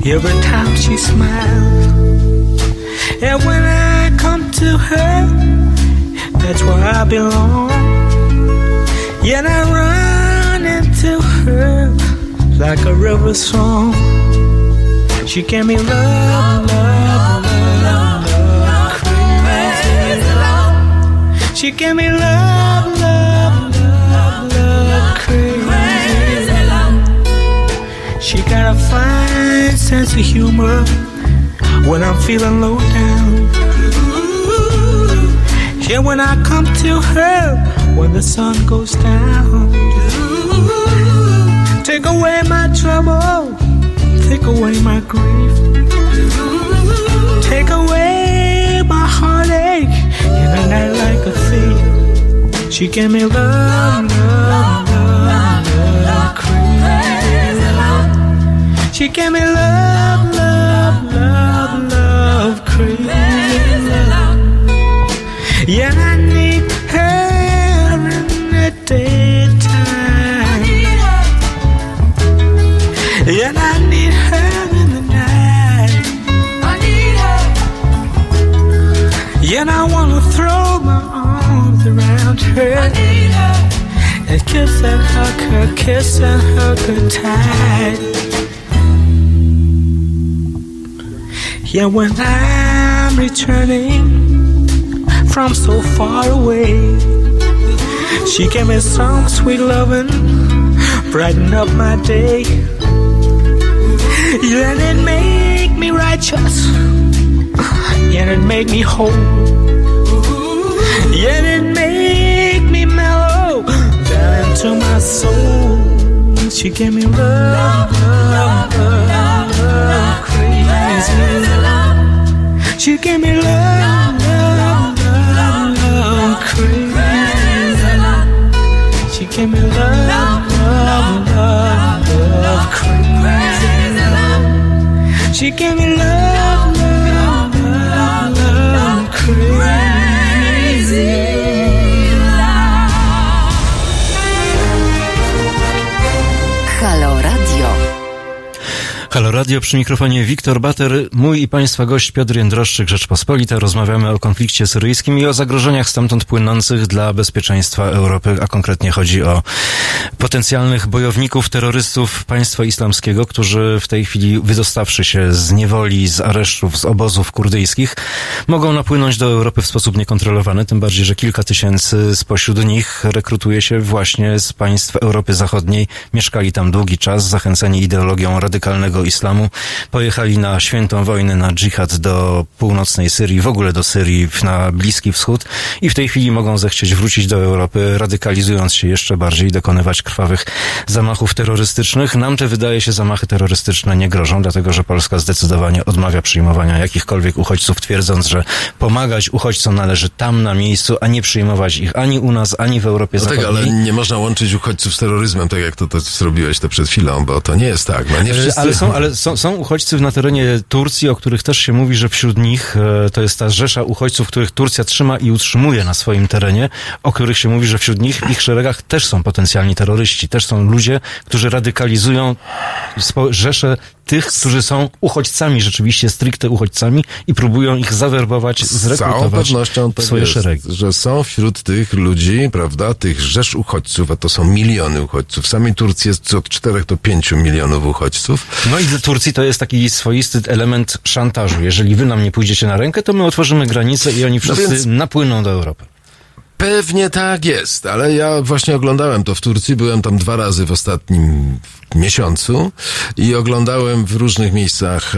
every time she smiles. And when I come to her, that's where I belong. Yet I run into her like a river song. She gave me love, love, love, love, love, crazy love. She gave me love, love, love, love, crazy love. She got a fine sense of humor when I'm feeling low down. Yeah, when I come to her, when the sun goes down. Take away my trouble, take away my grief, take away my heartache, in a night like a thief. She gave me love, love, love, love, crazy love. She gave me love, love, love, crazy love. Yeah, I need her in the daytime. Yeah, I need her in the night. I need her. Yeah, I wanna throw my arms around her. I need her. And kiss and hug her, kiss and hug her tight. Yeah, when I'm returning from so far away, she gave me some sweet loving, brighten up my day. Yeah, and it make me righteous. Yeah, it make me whole. Yeah, it make me mellow down into my soul. She gave me love, love, love, love, love, crazy. She gave me love, love, love, love, crazy love. She gave me love, love, love, love, crazy love. She gave me love, love, love, love, crazy. Halo Radio, przy mikrofonie Wiktor Bater, mój i Państwa gość Piotr Jędroszczyk, Rzeczpospolita. Rozmawiamy o konflikcie syryjskim i o zagrożeniach stamtąd płynących dla bezpieczeństwa Europy, a konkretnie chodzi o potencjalnych bojowników, terrorystów państwa islamskiego, którzy w tej chwili, wydostawszy się z niewoli, z aresztów, z obozów kurdyjskich, mogą napłynąć do Europy w sposób niekontrolowany, tym bardziej, że kilka tysięcy spośród nich rekrutuje się właśnie z państw Europy Zachodniej. Mieszkali tam długi czas, zachęceni ideologią radykalnego islamu. Pojechali na świętą wojnę, na dżihad do północnej Syrii, w ogóle do Syrii, na Bliski Wschód i w tej chwili mogą zechcieć wrócić do Europy, radykalizując się jeszcze bardziej, dokonywać krwawych zamachów terrorystycznych. Nam te, wydaje się, zamachy terrorystyczne nie grożą, dlatego że Polska zdecydowanie odmawia przyjmowania jakichkolwiek uchodźców, twierdząc, że pomagać uchodźcom należy tam, na miejscu, a nie przyjmować ich ani u nas, ani w Europie Zachodniej. Tak, ale nie można łączyć uchodźców z terroryzmem, tak jak to zrobiłeś to przed chwilą, bo to nie jest tak. Nie wszyscy... ale są, ale Są uchodźcy na terenie Turcji, o których też się mówi, że wśród nich to jest ta rzesza uchodźców, których Turcja trzyma i utrzymuje na swoim terenie, o których się mówi, że wśród nich, w ich szeregach też są potencjalni terroryści, też są ludzie, którzy radykalizują rzesze tych, którzy są uchodźcami, rzeczywiście stricte uchodźcami i próbują ich zawerbować, zrekrutować w swoje szeregi. Z całą pewnością tak jest, że są wśród tych ludzi, prawda, tych rzesz uchodźców, a to są miliony uchodźców. W samej Turcji jest od 4 do 5 milionów uchodźców. No i dla Turcji to jest taki swoisty element szantażu. Jeżeli wy nam nie pójdziecie na rękę, to my otworzymy granice i oni wszyscy napłyną do Europy. Pewnie tak jest, ale ja właśnie oglądałem to w Turcji, byłem tam 2 razy w ostatnim miesiącu i oglądałem w różnych miejscach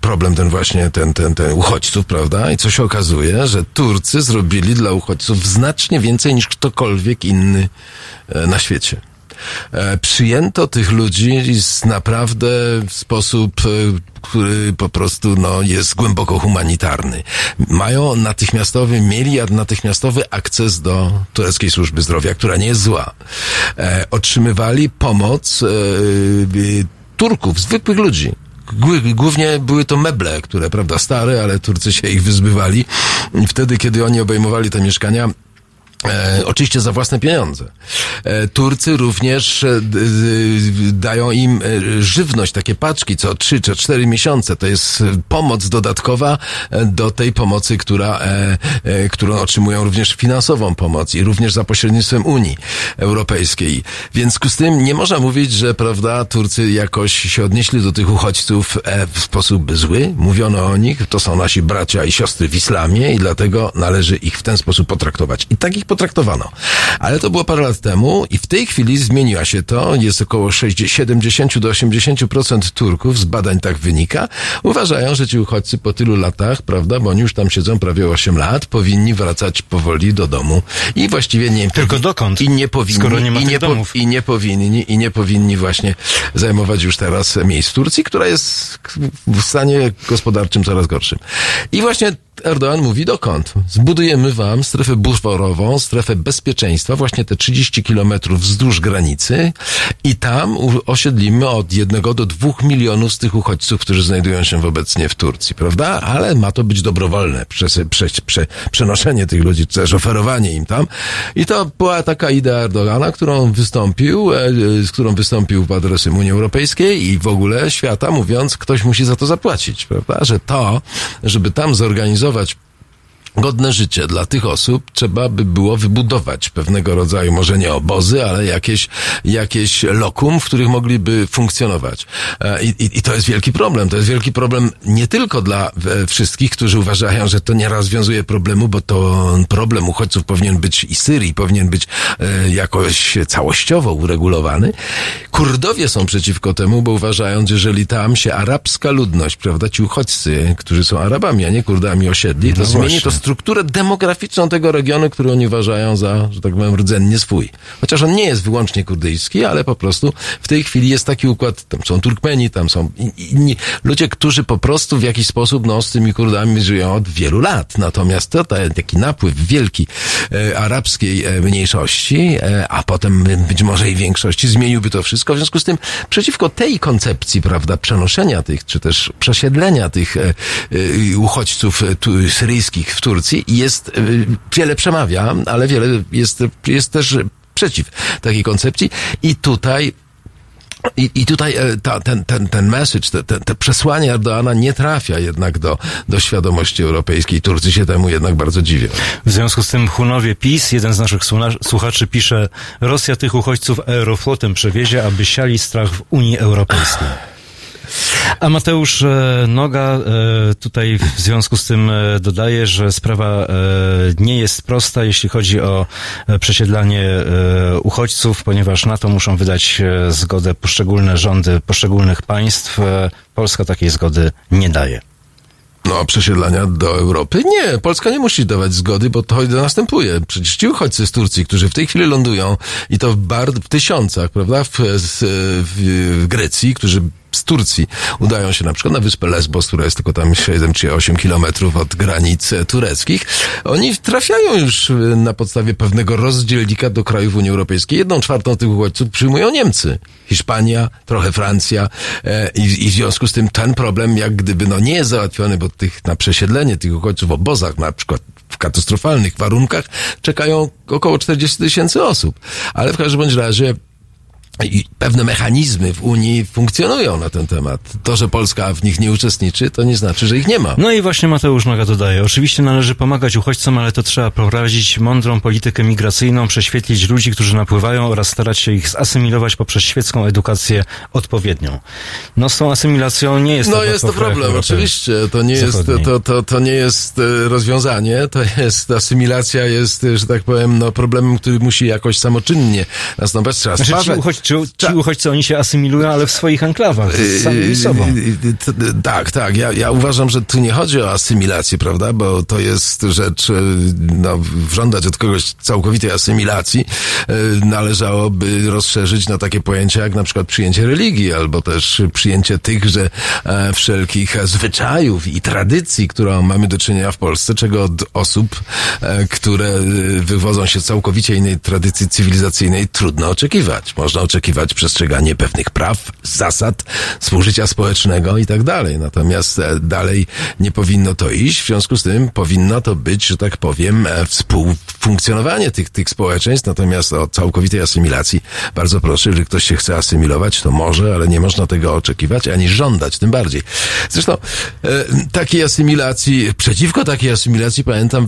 problem ten właśnie, ten uchodźców, prawda? I co się okazuje, że Turcy zrobili dla uchodźców znacznie więcej niż ktokolwiek inny na świecie. Przyjęto tych ludzi naprawdę w sposób, który po prostu jest głęboko humanitarny. Mają mieli natychmiastowy akces do tureckiej służby zdrowia, która nie jest zła. Otrzymywali pomoc Turków, zwykłych ludzi. Głównie były to meble, które, prawda, stare, ale Turcy się ich wyzbywali. I wtedy, kiedy oni obejmowali te mieszkania, oczywiście za własne pieniądze. Turcy również dają im żywność, takie paczki co 3 czy 4 miesiące. To jest pomoc dodatkowa do tej pomocy, którą otrzymują, również finansową pomoc i również za pośrednictwem Unii Europejskiej. W związku z tym nie można mówić, że, prawda, Turcy jakoś się odnieśli do tych uchodźców w sposób zły. Mówiono o nich, to są nasi bracia i siostry w islamie i dlatego należy ich w ten sposób potraktować. I tak ich potraktowano. Ale to było parę lat temu i w tej chwili zmieniła się to. Jest około 70 do 80% Turków, z badań tak wynika, uważają, że ci uchodźcy po tylu latach, prawda, bo oni już tam siedzą prawie 8 lat, powinni wracać powoli do domu i właściwie nie... Tylko dokąd? I nie powinni, skoro nie ma tych domów. I nie powinni właśnie zajmować już teraz miejsc w Turcji, która jest w stanie gospodarczym coraz gorszym. I właśnie Erdoğan mówi, dokąd? Zbudujemy wam strefę buforową, strefę bezpieczeństwa, właśnie te 30 kilometrów wzdłuż granicy i tam osiedlimy od 1 do 2 milionów z tych uchodźców, którzy znajdują się obecnie w Turcji, prawda? Ale ma to być dobrowolne przenoszenie tych ludzi, też oferowanie im tam. I to była taka idea Erdoğana, z którą wystąpił pod adresem Unii Europejskiej i w ogóle świata, mówiąc, ktoś musi za to zapłacić, prawda? Że to, żeby tam zorganizować godne życie dla tych osób, trzeba by było wybudować pewnego rodzaju, może nie obozy, ale jakieś lokum, w których mogliby funkcjonować. I to jest wielki problem. To jest wielki problem nie tylko dla wszystkich, którzy uważają, że to nie rozwiązuje problemu, bo to problem uchodźców powinien być i Syrii, powinien być jakoś całościowo uregulowany. Kurdowie są przeciwko temu, bo uważają, że jeżeli tam się arabska ludność, prawda, ci uchodźcy, którzy są Arabami, a nie Kurdami, osiedli, to zmieni to strukturę demograficzną tego regionu, który oni uważają za, że tak powiem, rdzennie swój. Chociaż on nie jest wyłącznie kurdyjski, ale po prostu w tej chwili jest taki układ, tam są Turkmeni, tam są inni ludzie, którzy po prostu w jakiś sposób z tymi Kurdami żyją od wielu lat. Natomiast to taki napływ wielki arabskiej mniejszości, a potem być może i większości, zmieniłby to wszystko. W związku z tym przeciwko tej koncepcji, prawda, przenoszenia tych, czy też przesiedlenia tych uchodźców syryjskich w Turcji jest, wiele przemawia, ale wiele jest też przeciw takiej koncepcji i tutaj ten message, te przesłanie Erdoğana nie trafia jednak do świadomości europejskiej. Turcy się temu jednak bardzo dziwią. W związku z tym Hunowie PiS, jeden z naszych słuchaczy pisze, Rosja tych uchodźców aeroflotem przewiezie, aby siali strach w Unii Europejskiej. A Mateusz Noga tutaj w związku z tym dodaje, że sprawa nie jest prosta, jeśli chodzi o przesiedlanie uchodźców, ponieważ na to muszą wydać zgodę poszczególne rządy poszczególnych państw. Polska takiej zgody nie daje. Przesiedlania do Europy? Nie, Polska nie musi dawać zgody, bo to następuje. Przecież ci uchodźcy z Turcji, którzy w tej chwili lądują i to w tysiącach, prawda, w Grecji, którzy Turcji. Udają się na przykład na wyspę Lesbos, która jest tylko tam 7 czy 8 kilometrów od granic tureckich. Oni trafiają już na podstawie pewnego rozdzielnika do krajów Unii Europejskiej. 1/4 tych uchodźców przyjmują Niemcy. Hiszpania, trochę Francja i w związku z tym ten problem jak gdyby nie jest załatwiony, bo tych na przesiedlenie tych uchodźców w obozach na przykład w katastrofalnych warunkach czekają około 40 000 osób. Ale w każdym bądź razie i pewne mechanizmy w Unii funkcjonują na ten temat. To, że Polska w nich nie uczestniczy, to nie znaczy, że ich nie ma. No i właśnie Mateusz Noga dodaje. Oczywiście należy pomagać uchodźcom, ale to trzeba prowadzić mądrą politykę migracyjną, prześwietlić ludzi, którzy napływają oraz starać się ich zasymilować poprzez świecką edukację odpowiednią. No z tą asymilacją nie jest... No jest to problem, oczywiście. To nie jest rozwiązanie. To jest, asymilacja jest, że tak powiem, no problemem, który musi jakoś samoczynnie nastąpić. Trzeba Ci uchodźcy, oni się asymilują, ale w swoich enklawach, sami sobą. Tak. Ja uważam, że tu nie chodzi o asymilację, prawda? Bo to jest rzecz, no, żądać od kogoś całkowitej asymilacji należałoby rozszerzyć na takie pojęcia, jak na przykład przyjęcie religii, albo też przyjęcie tychże wszelkich zwyczajów i tradycji, którą mamy do czynienia w Polsce, czego od osób, które wywodzą się z całkowicie innej tradycji cywilizacyjnej, trudno oczekiwać. Można oczekiwać przestrzeganie pewnych praw, zasad, współżycia społecznego i tak dalej. Natomiast dalej nie powinno to iść. W związku z tym powinno to być, że tak powiem, współfunkcjonowanie tych społeczeństw. Natomiast o całkowitej asymilacji bardzo proszę, jeżeli ktoś się chce asymilować, to może, ale nie można tego oczekiwać, ani żądać, tym bardziej. Zresztą przeciwko takiej asymilacji pamiętam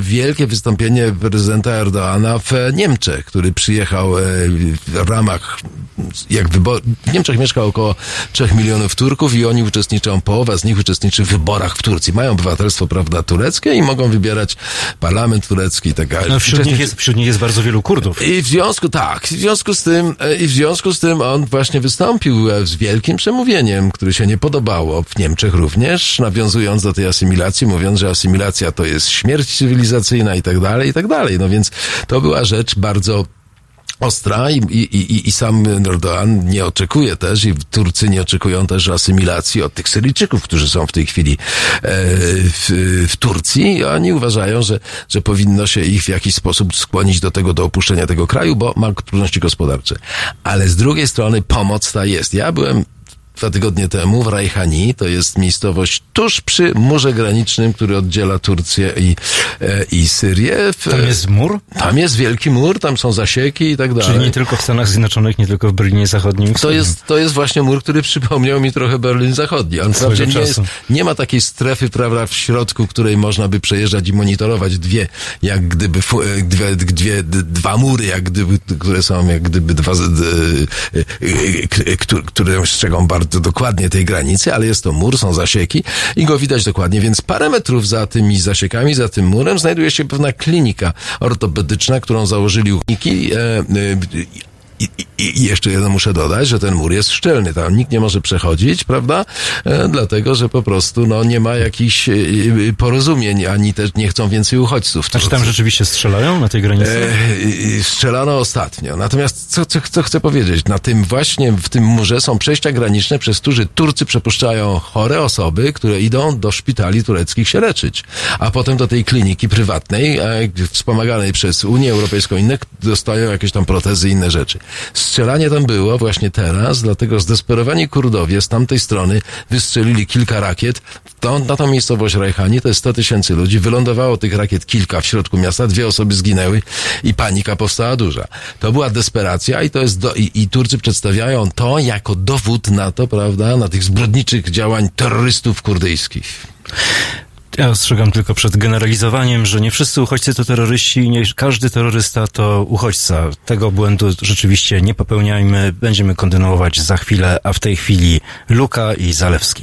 wielkie wystąpienie prezydenta Erdoğana w Niemczech, który przyjechał w Niemczech mieszka około 3 milionów Turków i oni uczestniczą, połowa z nich uczestniczy w wyborach w Turcji. Mają obywatelstwo, prawda, tureckie i mogą wybierać parlament turecki i tak dalej. No, wśród nich jest bardzo wielu Kurdów. I w związku z tym on właśnie wystąpił z wielkim przemówieniem, które się nie podobało w Niemczech również, nawiązując do tej asymilacji, mówiąc, że asymilacja to jest śmierć cywilizacyjna i tak dalej, i tak dalej. No więc to była rzecz bardzo ostra i sam Erdoğan nie oczekuje też i Turcy nie oczekują też asymilacji od tych Syryjczyków, którzy są w tej chwili w Turcji. Oni uważają, że powinno się ich w jakiś sposób skłonić do opuszczenia tego kraju, bo ma trudności gospodarcze. Ale z drugiej strony pomoc ta jest. Ja byłem 2 tygodnie temu w Rajhani, to jest miejscowość tuż przy murze granicznym, który oddziela Turcję i Syrię. Tam jest mur? Tam jest wielki mur, tam są zasieki i tak dalej. Czyli nie tylko w Stanach Zjednoczonych, nie tylko w Berlinie Zachodnim. To jest właśnie mur, który przypomniał mi trochę Berlin Zachodni. On wprawdzie nie ma takiej strefy, prawda, w środku, której można by przejeżdżać i monitorować dwa mury, jak gdyby, które są jak gdyby które strzegą bardzo dokładnie tej granicy, ale jest to mur, są zasieki i go widać dokładnie, więc parę metrów za tymi zasiekami, za tym murem znajduje się pewna klinika ortopedyczna, którą założyli uchniki I jeszcze jedno muszę dodać, że ten mur jest szczelny, tam nikt nie może przechodzić, prawda? Dlatego, że po prostu nie ma jakichś porozumień, ani też nie chcą więcej uchodźców. A czy tam rzeczywiście strzelają na tej granicy? Strzelano ostatnio. Natomiast co chcę powiedzieć? W tym murze są przejścia graniczne, przez które Turcy przepuszczają chore osoby, które idą do szpitali tureckich się leczyć. A potem do tej kliniki prywatnej, wspomaganej przez Unię Europejską, inne dostają jakieś tam protezy i inne rzeczy. Strzelanie tam było właśnie teraz, dlatego zdesperowani Kurdowie z tamtej strony wystrzelili kilka rakiet. Na tą miejscowość Rajhani, to jest 100 000 ludzi, wylądowało tych rakiet kilka w środku miasta, 2 osoby zginęły i panika powstała duża. To była desperacja i to jest Turcy przedstawiają to jako dowód na to, prawda, na tych zbrodniczych działań terrorystów kurdyjskich. Ja ostrzegam tylko przed generalizowaniem, że nie wszyscy uchodźcy to terroryści i nie każdy terrorysta to uchodźca. Tego błędu rzeczywiście nie popełniajmy. Będziemy kontynuować za chwilę, a w tej chwili Luka i Zalewski.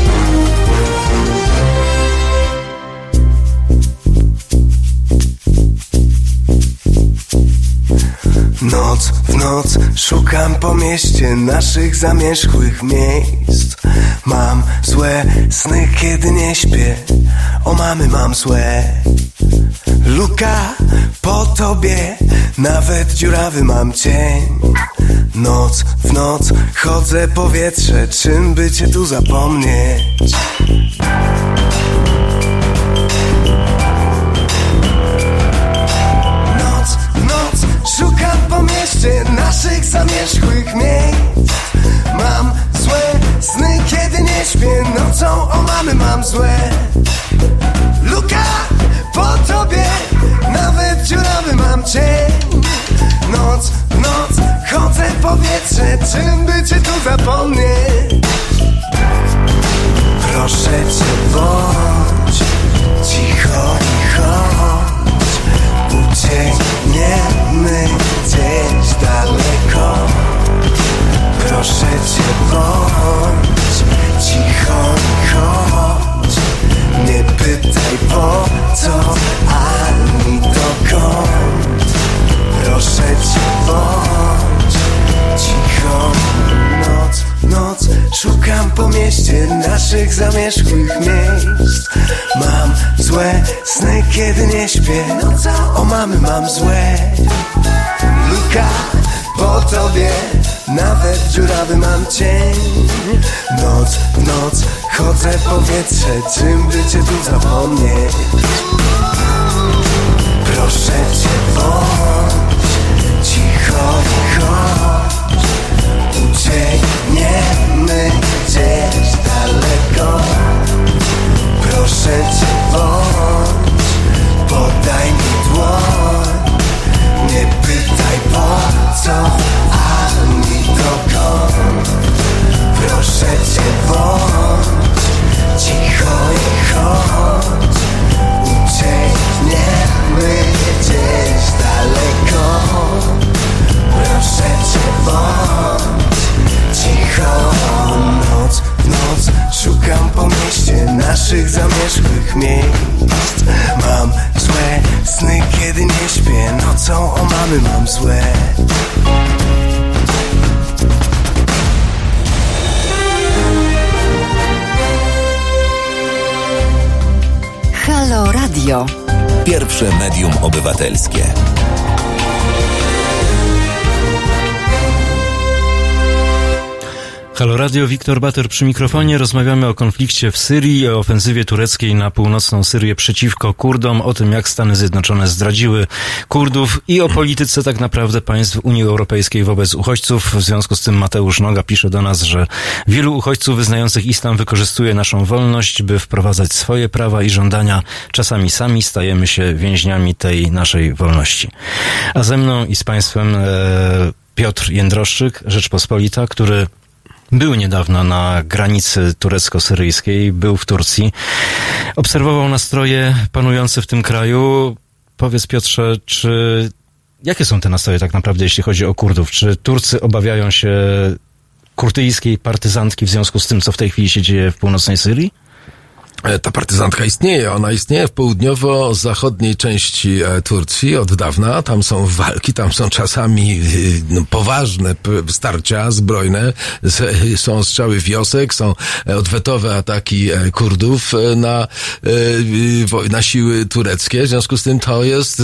noc w noc szukam po mieście naszych zamierzchłych miejsc. Mam złe sny, kiedy nie śpię, o mamy mam złe. Luka po tobie, nawet dziurawy mam cień. Noc w noc chodzę powietrze, czym by cię tu zapomnieć? Noc w noc szukam po mieście naszych zamierzchłych miejsc. Mam złe sny, kiedy nie śpię, nocą o mamy mam złe. Luka po tobie, nawet dziurawy mam cień. Noc w noc chodzę w powietrze, czym by cię tu zapomnieć? Proszę cię, bądź cicho i chodź. Uciekniemy gdzieś daleko. Proszę cię, bądź cicho i chodź. Nie pytaj po co, ani dokąd. Proszę cię, bądź cicho. Noc, noc, szukam po mieście naszych zamierzchłych miejsc. Mam złe sny, kiedy nie śpię, o mamy mam złe. Luka po tobie, nawet dziurawy mam cień. Noc, noc, chodzę w powietrze, czym by cię tu zapomnieć? Proszę cię, bądź cicho i chodź. Uciekniemy gdzieś daleko. Proszę cię, bądź, podaj mi dłoń. Nie pytaj po co, ani dokąd. Proszę cię, bądź cicho i chodź. Uciekniemy gdzieś daleko. Proszę cię, bądź cicho. Noc w noc szukam po mieście naszych zamierzchłych miejsc. Mam złe sny, kiedy nie śpię, nocą o mamy mam złe. Halo Radio. Pierwsze medium obywatelskie. Halo Radio, Wiktor Bater przy mikrofonie. Rozmawiamy o konflikcie w Syrii, o ofensywie tureckiej na północną Syrię przeciwko Kurdom, o tym jak Stany Zjednoczone zdradziły Kurdów i o polityce tak naprawdę państw Unii Europejskiej wobec uchodźców. W związku z tym Mateusz Noga pisze do nas, że wielu uchodźców wyznających islam wykorzystuje naszą wolność, by wprowadzać swoje prawa i żądania. Czasami sami stajemy się więźniami tej naszej wolności. A ze mną i z państwem Piotr Jędroszczyk, Rzeczpospolita, który był niedawno na granicy turecko-syryjskiej, był w Turcji, obserwował nastroje panujące w tym kraju. Powiedz, Piotrze, jakie są te nastroje tak naprawdę, jeśli chodzi o Kurdów? Czy Turcy obawiają się kurdyjskiej partyzantki w związku z tym, co w tej chwili się dzieje w północnej Syrii? Ta partyzantka istnieje. Ona istnieje w południowo-zachodniej części Turcji od dawna. Tam są walki, tam są czasami poważne starcia zbrojne. Są strzały wiosek, są odwetowe ataki Kurdów na siły tureckie. W związku z tym to jest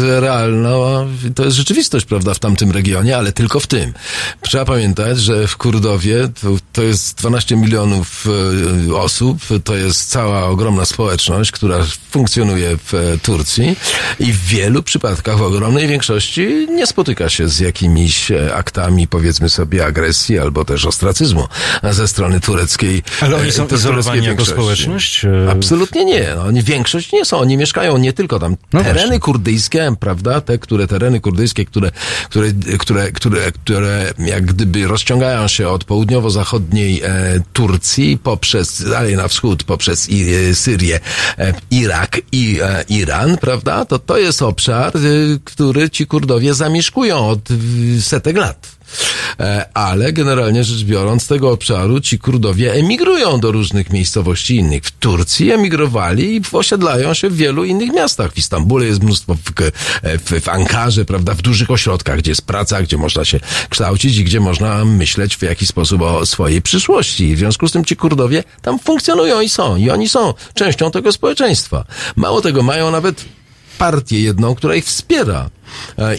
rzeczywistość, prawda, w tamtym regionie, ale tylko w tym. Trzeba pamiętać, że w Kurdowie to jest 12 milionów osób, to jest cała ogromna społeczność, która funkcjonuje w Turcji i w wielu przypadkach, w ogromnej większości nie spotyka się z jakimiś aktami, powiedzmy sobie, agresji albo też ostracyzmu ze strony tureckiej. Ale oni są izolowani jako społeczność? Absolutnie nie. Oni większość nie są. Oni mieszkają nie tylko tam. No tereny właśnie kurdyjskie, prawda? Tereny kurdyjskie, które jak gdyby rozciągają się od południowo-zachodniej Turcji poprzez, dalej na wschód, poprzez Syrię, Irak i Iran, prawda? To jest obszar, który ci Kurdowie zamieszkują od setek lat. Ale generalnie rzecz biorąc, z tego obszaru ci Kurdowie emigrują do różnych miejscowości innych. W Turcji emigrowali i osiedlają się w wielu innych miastach. W Istambule jest mnóstwo, w Ankarze, prawda, w dużych ośrodkach, gdzie jest praca, gdzie można się kształcić i gdzie można myśleć w jakiś sposób o swojej przyszłości. W związku z tym ci Kurdowie tam funkcjonują i oni są częścią tego społeczeństwa. Mało tego, mają nawet partię jedną, która ich wspiera.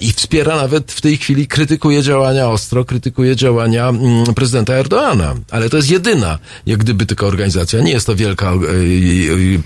I wspiera nawet w tej chwili, krytykuje działania ostro, krytykuje działania prezydenta Erdoğana. Ale to jest jedyna, jak gdyby tylko organizacja. Nie jest to wielka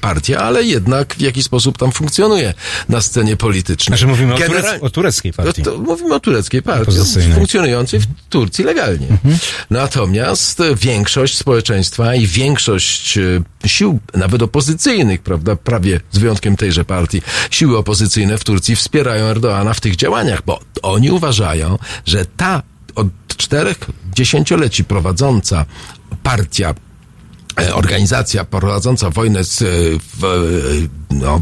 partia, ale jednak w jakiś sposób tam funkcjonuje na scenie politycznej. Znaczy mówimy o tureckiej partii. To mówimy o tureckiej partii, funkcjonującej w Turcji legalnie. Mhm. Natomiast większość społeczeństwa i większość sił, nawet opozycyjnych, prawda, prawie z wyjątkiem tejże partii, siły opozycyjne w Turcji wspierają Erdoğana w tych działaniach, bo oni uważają, że ta od 4 dziesięcioleci prowadząca partia, organizacja prowadząca wojnę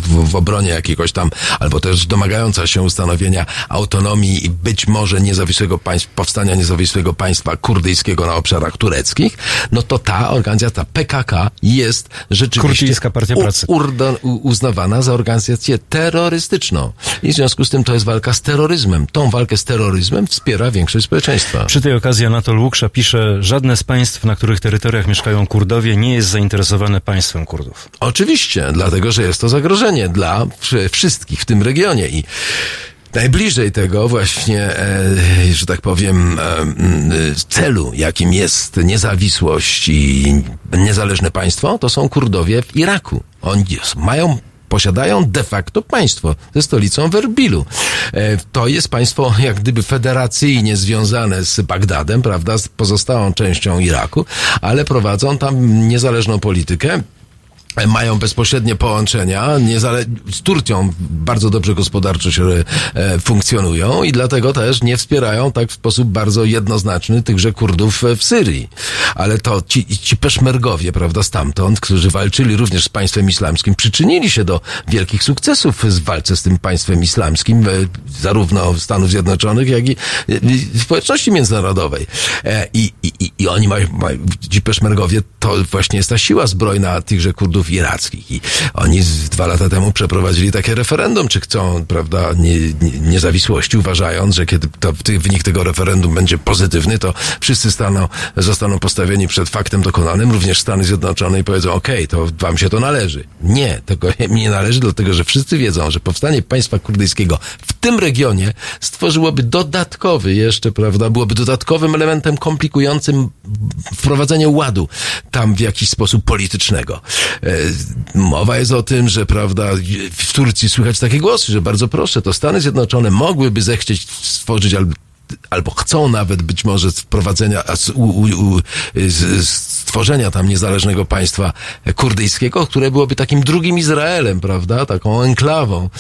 w obronie jakiegoś tam, albo też domagająca się ustanowienia autonomii i być może niezawisłego państwa, powstania niezawisłego państwa kurdyjskiego na obszarach tureckich, no to ta organizacja PKK jest rzeczywiście uznawana za organizację terrorystyczną. I w związku z tym to jest walka z terroryzmem. Tą walkę z terroryzmem wspiera większość społeczeństwa. Przy tej okazji Anatol Łuksza pisze, żadne z państw, na których terytoriach mieszkają Kurdowie, nie jest zainteresowane państwem Kurdów. Oczywiście, dlatego, że jest to zagrożenie dla wszystkich w tym regionie i najbliżej tego właśnie, że tak powiem, celu, jakim jest niezawisłość i niezależne państwo, to są Kurdowie w Iraku. Oni posiadają de facto państwo ze stolicą w Erbilu. To jest państwo jak gdyby federacyjnie związane z Bagdadem, prawda, z pozostałą częścią Iraku, ale prowadzą tam niezależną politykę. Mają bezpośrednie połączenia, z Turcją bardzo dobrze gospodarczo się funkcjonują i dlatego też nie wspierają tak w sposób bardzo jednoznaczny tychże Kurdów w Syrii. Ale to ci peszmergowie, prawda, stamtąd, którzy walczyli również z państwem islamskim, przyczynili się do wielkich sukcesów w walce z tym państwem islamskim, zarówno Stanów Zjednoczonych, jak i społeczności międzynarodowej. I oni mają, ci peszmergowie, to właśnie jest ta siła zbrojna tychże Kurdów irackich. I oni 2 lata temu przeprowadzili takie referendum, czy chcą, prawda, niezawisłości, uważając, że kiedy wynik tego referendum będzie pozytywny, to wszyscy zostaną postawieni przed faktem dokonanym, również Stany Zjednoczone, i powiedzą, okej, to wam się to należy. Nie, tego nie należy, dlatego, że wszyscy wiedzą, że powstanie państwa kurdyjskiego w tym regionie stworzyłoby dodatkowy jeszcze, prawda, byłoby dodatkowym elementem komplikującym wprowadzenie ładu tam w jakiś sposób politycznego. Mowa jest o tym, że, prawda, w Turcji słychać takie głosy, że bardzo proszę, to Stany Zjednoczone mogłyby zechcieć stworzyć albo chcą nawet być może stworzenia tam niezależnego państwa kurdyjskiego, które byłoby takim drugim Izraelem, prawda, taką enklawą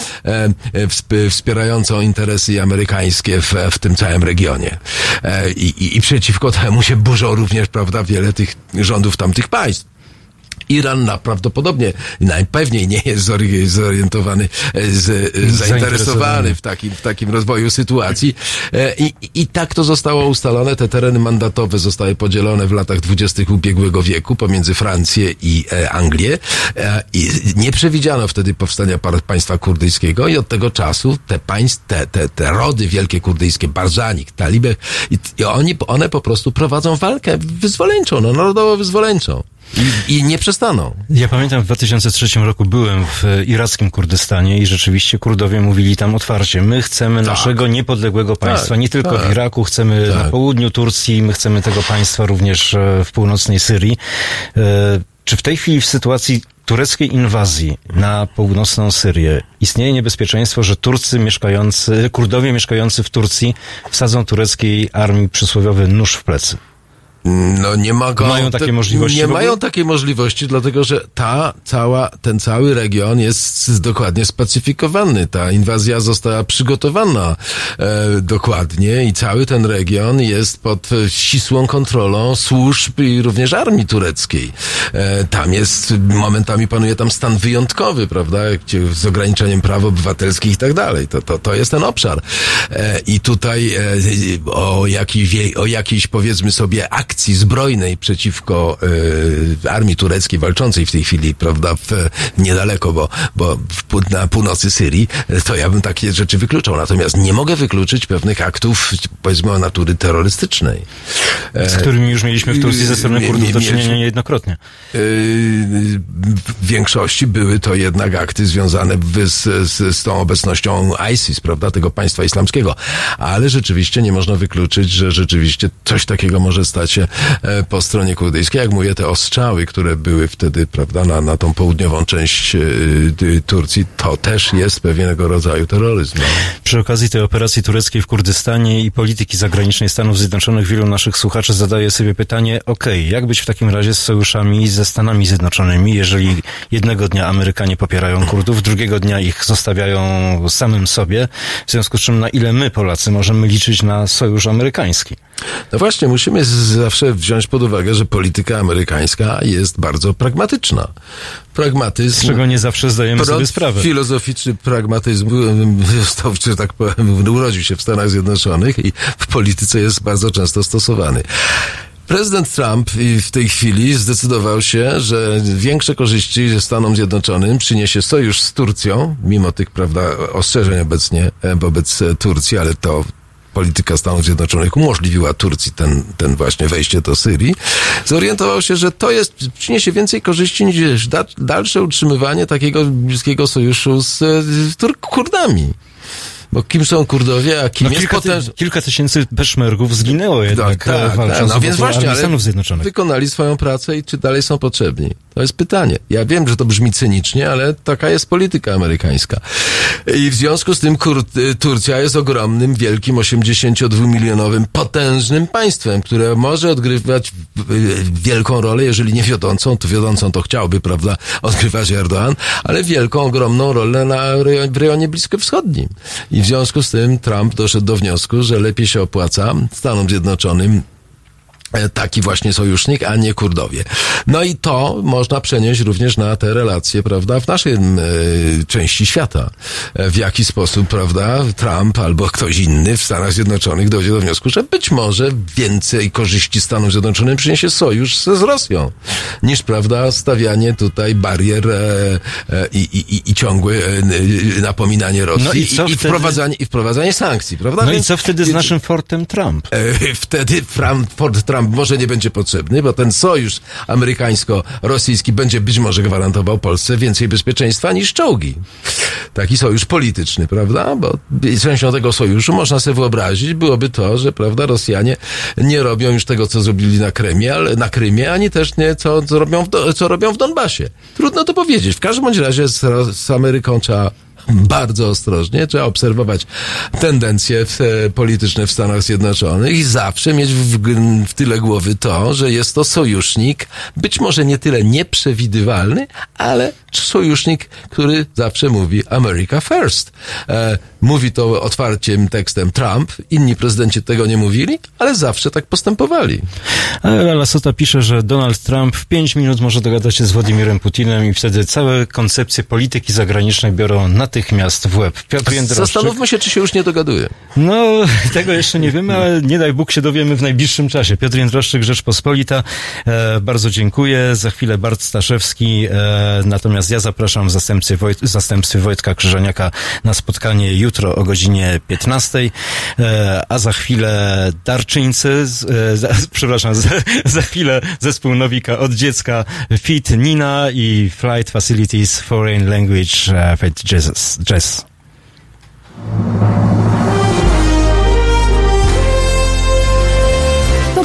wspierającą interesy amerykańskie w tym całym regionie. I przeciwko temu się burzą również, prawda, wiele tych rządów tamtych państw. Iran prawdopodobnie, najpewniej nie jest zorientowany, zainteresowany w takim rozwoju sytuacji. I tak to zostało ustalone. Te tereny mandatowe zostały podzielone w latach 20. ubiegłego wieku pomiędzy Francję i Anglię. I nie przewidziano wtedy powstania państwa kurdyjskiego i od tego czasu te rody wielkie kurdyjskie, Barzanik, Talibek, one po prostu prowadzą walkę wyzwoleńczą, no, narodowo-wyzwoleńczą. I nie przestaną. Ja pamiętam, w 2003 roku byłem w irackim Kurdystanie i rzeczywiście Kurdowie mówili tam otwarcie. My chcemy naszego niepodległego państwa. Tak, nie tylko w Iraku, chcemy na południu Turcji, my chcemy tego państwa również w północnej Syrii. Czy w tej chwili w sytuacji tureckiej inwazji na północną Syrię istnieje niebezpieczeństwo, że Kurdowie mieszkający w Turcji wsadzą tureckiej armii przysłowiowy nóż w plecy? No nie mogą, mają takie możliwości. Nie mają takiej możliwości, dlatego że ten cały region jest dokładnie spacyfikowany. Ta inwazja została przygotowana dokładnie i cały ten region jest pod ścisłą kontrolą służb i również armii tureckiej. Tam jest, momentami panuje tam stan wyjątkowy, prawda, z ograniczeniem praw obywatelskich i tak dalej. To jest ten obszar. I tutaj o jakiejś, powiedzmy sobie, akcji zbrojnej przeciwko armii tureckiej walczącej w tej chwili, prawda, niedaleko, bo na północy Syrii, to ja bym takie rzeczy wykluczał. Natomiast nie mogę wykluczyć pewnych aktów, powiedzmy, o natury terrorystycznej. Z którymi już mieliśmy w Turcji ze strony Kurdów do czynienia niejednokrotnie. W większości były to jednak akty związane z tą obecnością ISIS, prawda, tego państwa islamskiego. Ale rzeczywiście nie można wykluczyć, że rzeczywiście coś takiego może stać się po stronie kurdyjskiej. Jak mówię, te ostrzały, które były wtedy, prawda, na tą południową część Turcji, to też jest pewnego rodzaju terroryzm. Przy okazji tej operacji tureckiej w Kurdystanie i polityki zagranicznej Stanów Zjednoczonych wielu naszych słuchaczy zadaje sobie pytanie, jak być w takim razie z sojuszami ze Stanami Zjednoczonymi, jeżeli jednego dnia Amerykanie popierają Kurdów, drugiego dnia ich zostawiają samym sobie, w związku z czym na ile my, Polacy, możemy liczyć na sojusz amerykański? No właśnie, musimy zawsze wziąć pod uwagę, że polityka amerykańska jest bardzo pragmatyczna. Pragmatyzm, z czego nie zawsze zdajemy sobie sprawę. Filozoficzny pragmatyzm został, że tak powiem, urodził się w Stanach Zjednoczonych i w polityce jest bardzo często stosowany. Prezydent Trump w tej chwili zdecydował się, że większe korzyści Stanom Zjednoczonym przyniesie sojusz z Turcją, mimo tych, prawda, ostrzeżeń obecnie wobec Turcji, ale to polityka Stanów Zjednoczonych umożliwiła Turcji ten właśnie wejście do Syrii. Zorientował się, że to jest, przyniesie więcej korzyści niż dalsze utrzymywanie takiego bliskiego sojuszu z Kurdami. Bo kim są Kurdowie, a kim jest potężny... Kilka tysięcy peszmergów zginęło jednak. Tak. No więc właśnie, ale wykonali swoją pracę i czy dalej są potrzebni? To jest pytanie. Ja wiem, że to brzmi cynicznie, ale taka jest polityka amerykańska. I w związku z tym Turcja jest ogromnym, wielkim, 82-milionowym, potężnym państwem, które może odgrywać wielką rolę, jeżeli nie wiodącą, to wiodącą to chciałby, prawda, odgrywać Erdoğan, ale wielką, ogromną rolę w rejonie bliskowschodnim. I w związku z tym Trump doszedł do wniosku, że lepiej się opłaca Stanom Zjednoczonym taki właśnie sojusznik, a nie Kurdowie. No i to można przenieść również na te relacje, prawda, w naszej części świata. W jaki sposób, prawda, Trump albo ktoś inny w Stanach Zjednoczonych dojdzie do wniosku, że być może więcej korzyści Stanom Zjednoczonym przyniesie sojusz z Rosją, niż, prawda, stawianie tutaj barier i ciągłe napominanie Rosji i wprowadzanie sankcji, prawda? No więc, i co wtedy z naszym Fortem Trump? Wtedy Fort Trump może nie będzie potrzebny, bo ten sojusz amerykańsko-rosyjski będzie być może gwarantował Polsce więcej bezpieczeństwa niż czołgi. Taki sojusz polityczny, prawda? Bo częścią tego sojuszu, można sobie wyobrazić, byłoby to, że, prawda, Rosjanie nie robią już tego, co zrobili na Krymie, ani też nie co robią w Donbasie. Trudno to powiedzieć. W każdym bądź razie z Ameryką trzeba bardzo ostrożnie, trzeba obserwować tendencje polityczne w Stanach Zjednoczonych i zawsze mieć w tyle głowy to, że jest to sojusznik, być może nie tyle nieprzewidywalny, ale sojusznik, który zawsze mówi America first. Mówi to otwarciem tekstem Trump, inni prezydenci tego nie mówili, ale zawsze tak postępowali. Ela Lasota pisze, że Donald Trump w 5 minut może dogadać się z Władimirem Putinem i wtedy całe koncepcje polityki zagranicznej biorą natychmiast w łeb. Piotr Jędroszczyk. Zastanówmy się, czy się już nie dogaduje. No, tego jeszcze nie wiemy, ale nie daj Bóg się dowiemy w najbliższym czasie. Piotr Jędroszczyk, Rzeczpospolita. Bardzo dziękuję. Za chwilę Bart Staszewski. Natomiast ja zapraszam w zastępstwie Wojtka Krzyżaniaka na spotkanie jutro o godzinie 15:00. A za chwilę darczyńcy, za chwilę zespół Nowika od dziecka Fit Nina i Flight Facilities Foreign Language Fit Jesus. Jazz. To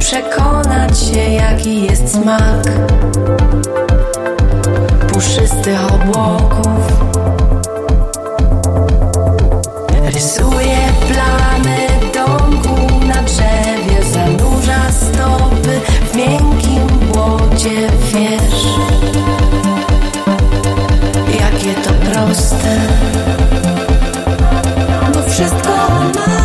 Przekonać się, jaki jest smak puszystych obłoków. Rysuje plany domku na drzewie, zanurza stopy w miękkim błocie. Wiesz, jakie to proste, bo wszystko ma.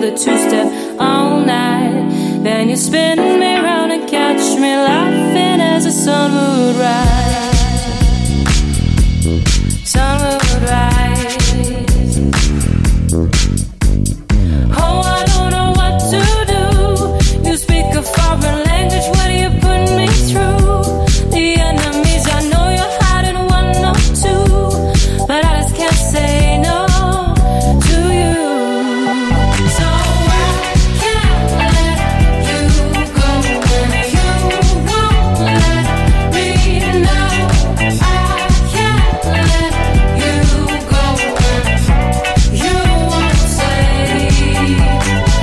do the two-step all night. Then you spin me round and catch me laughing as the sun would rise. Sun would rise.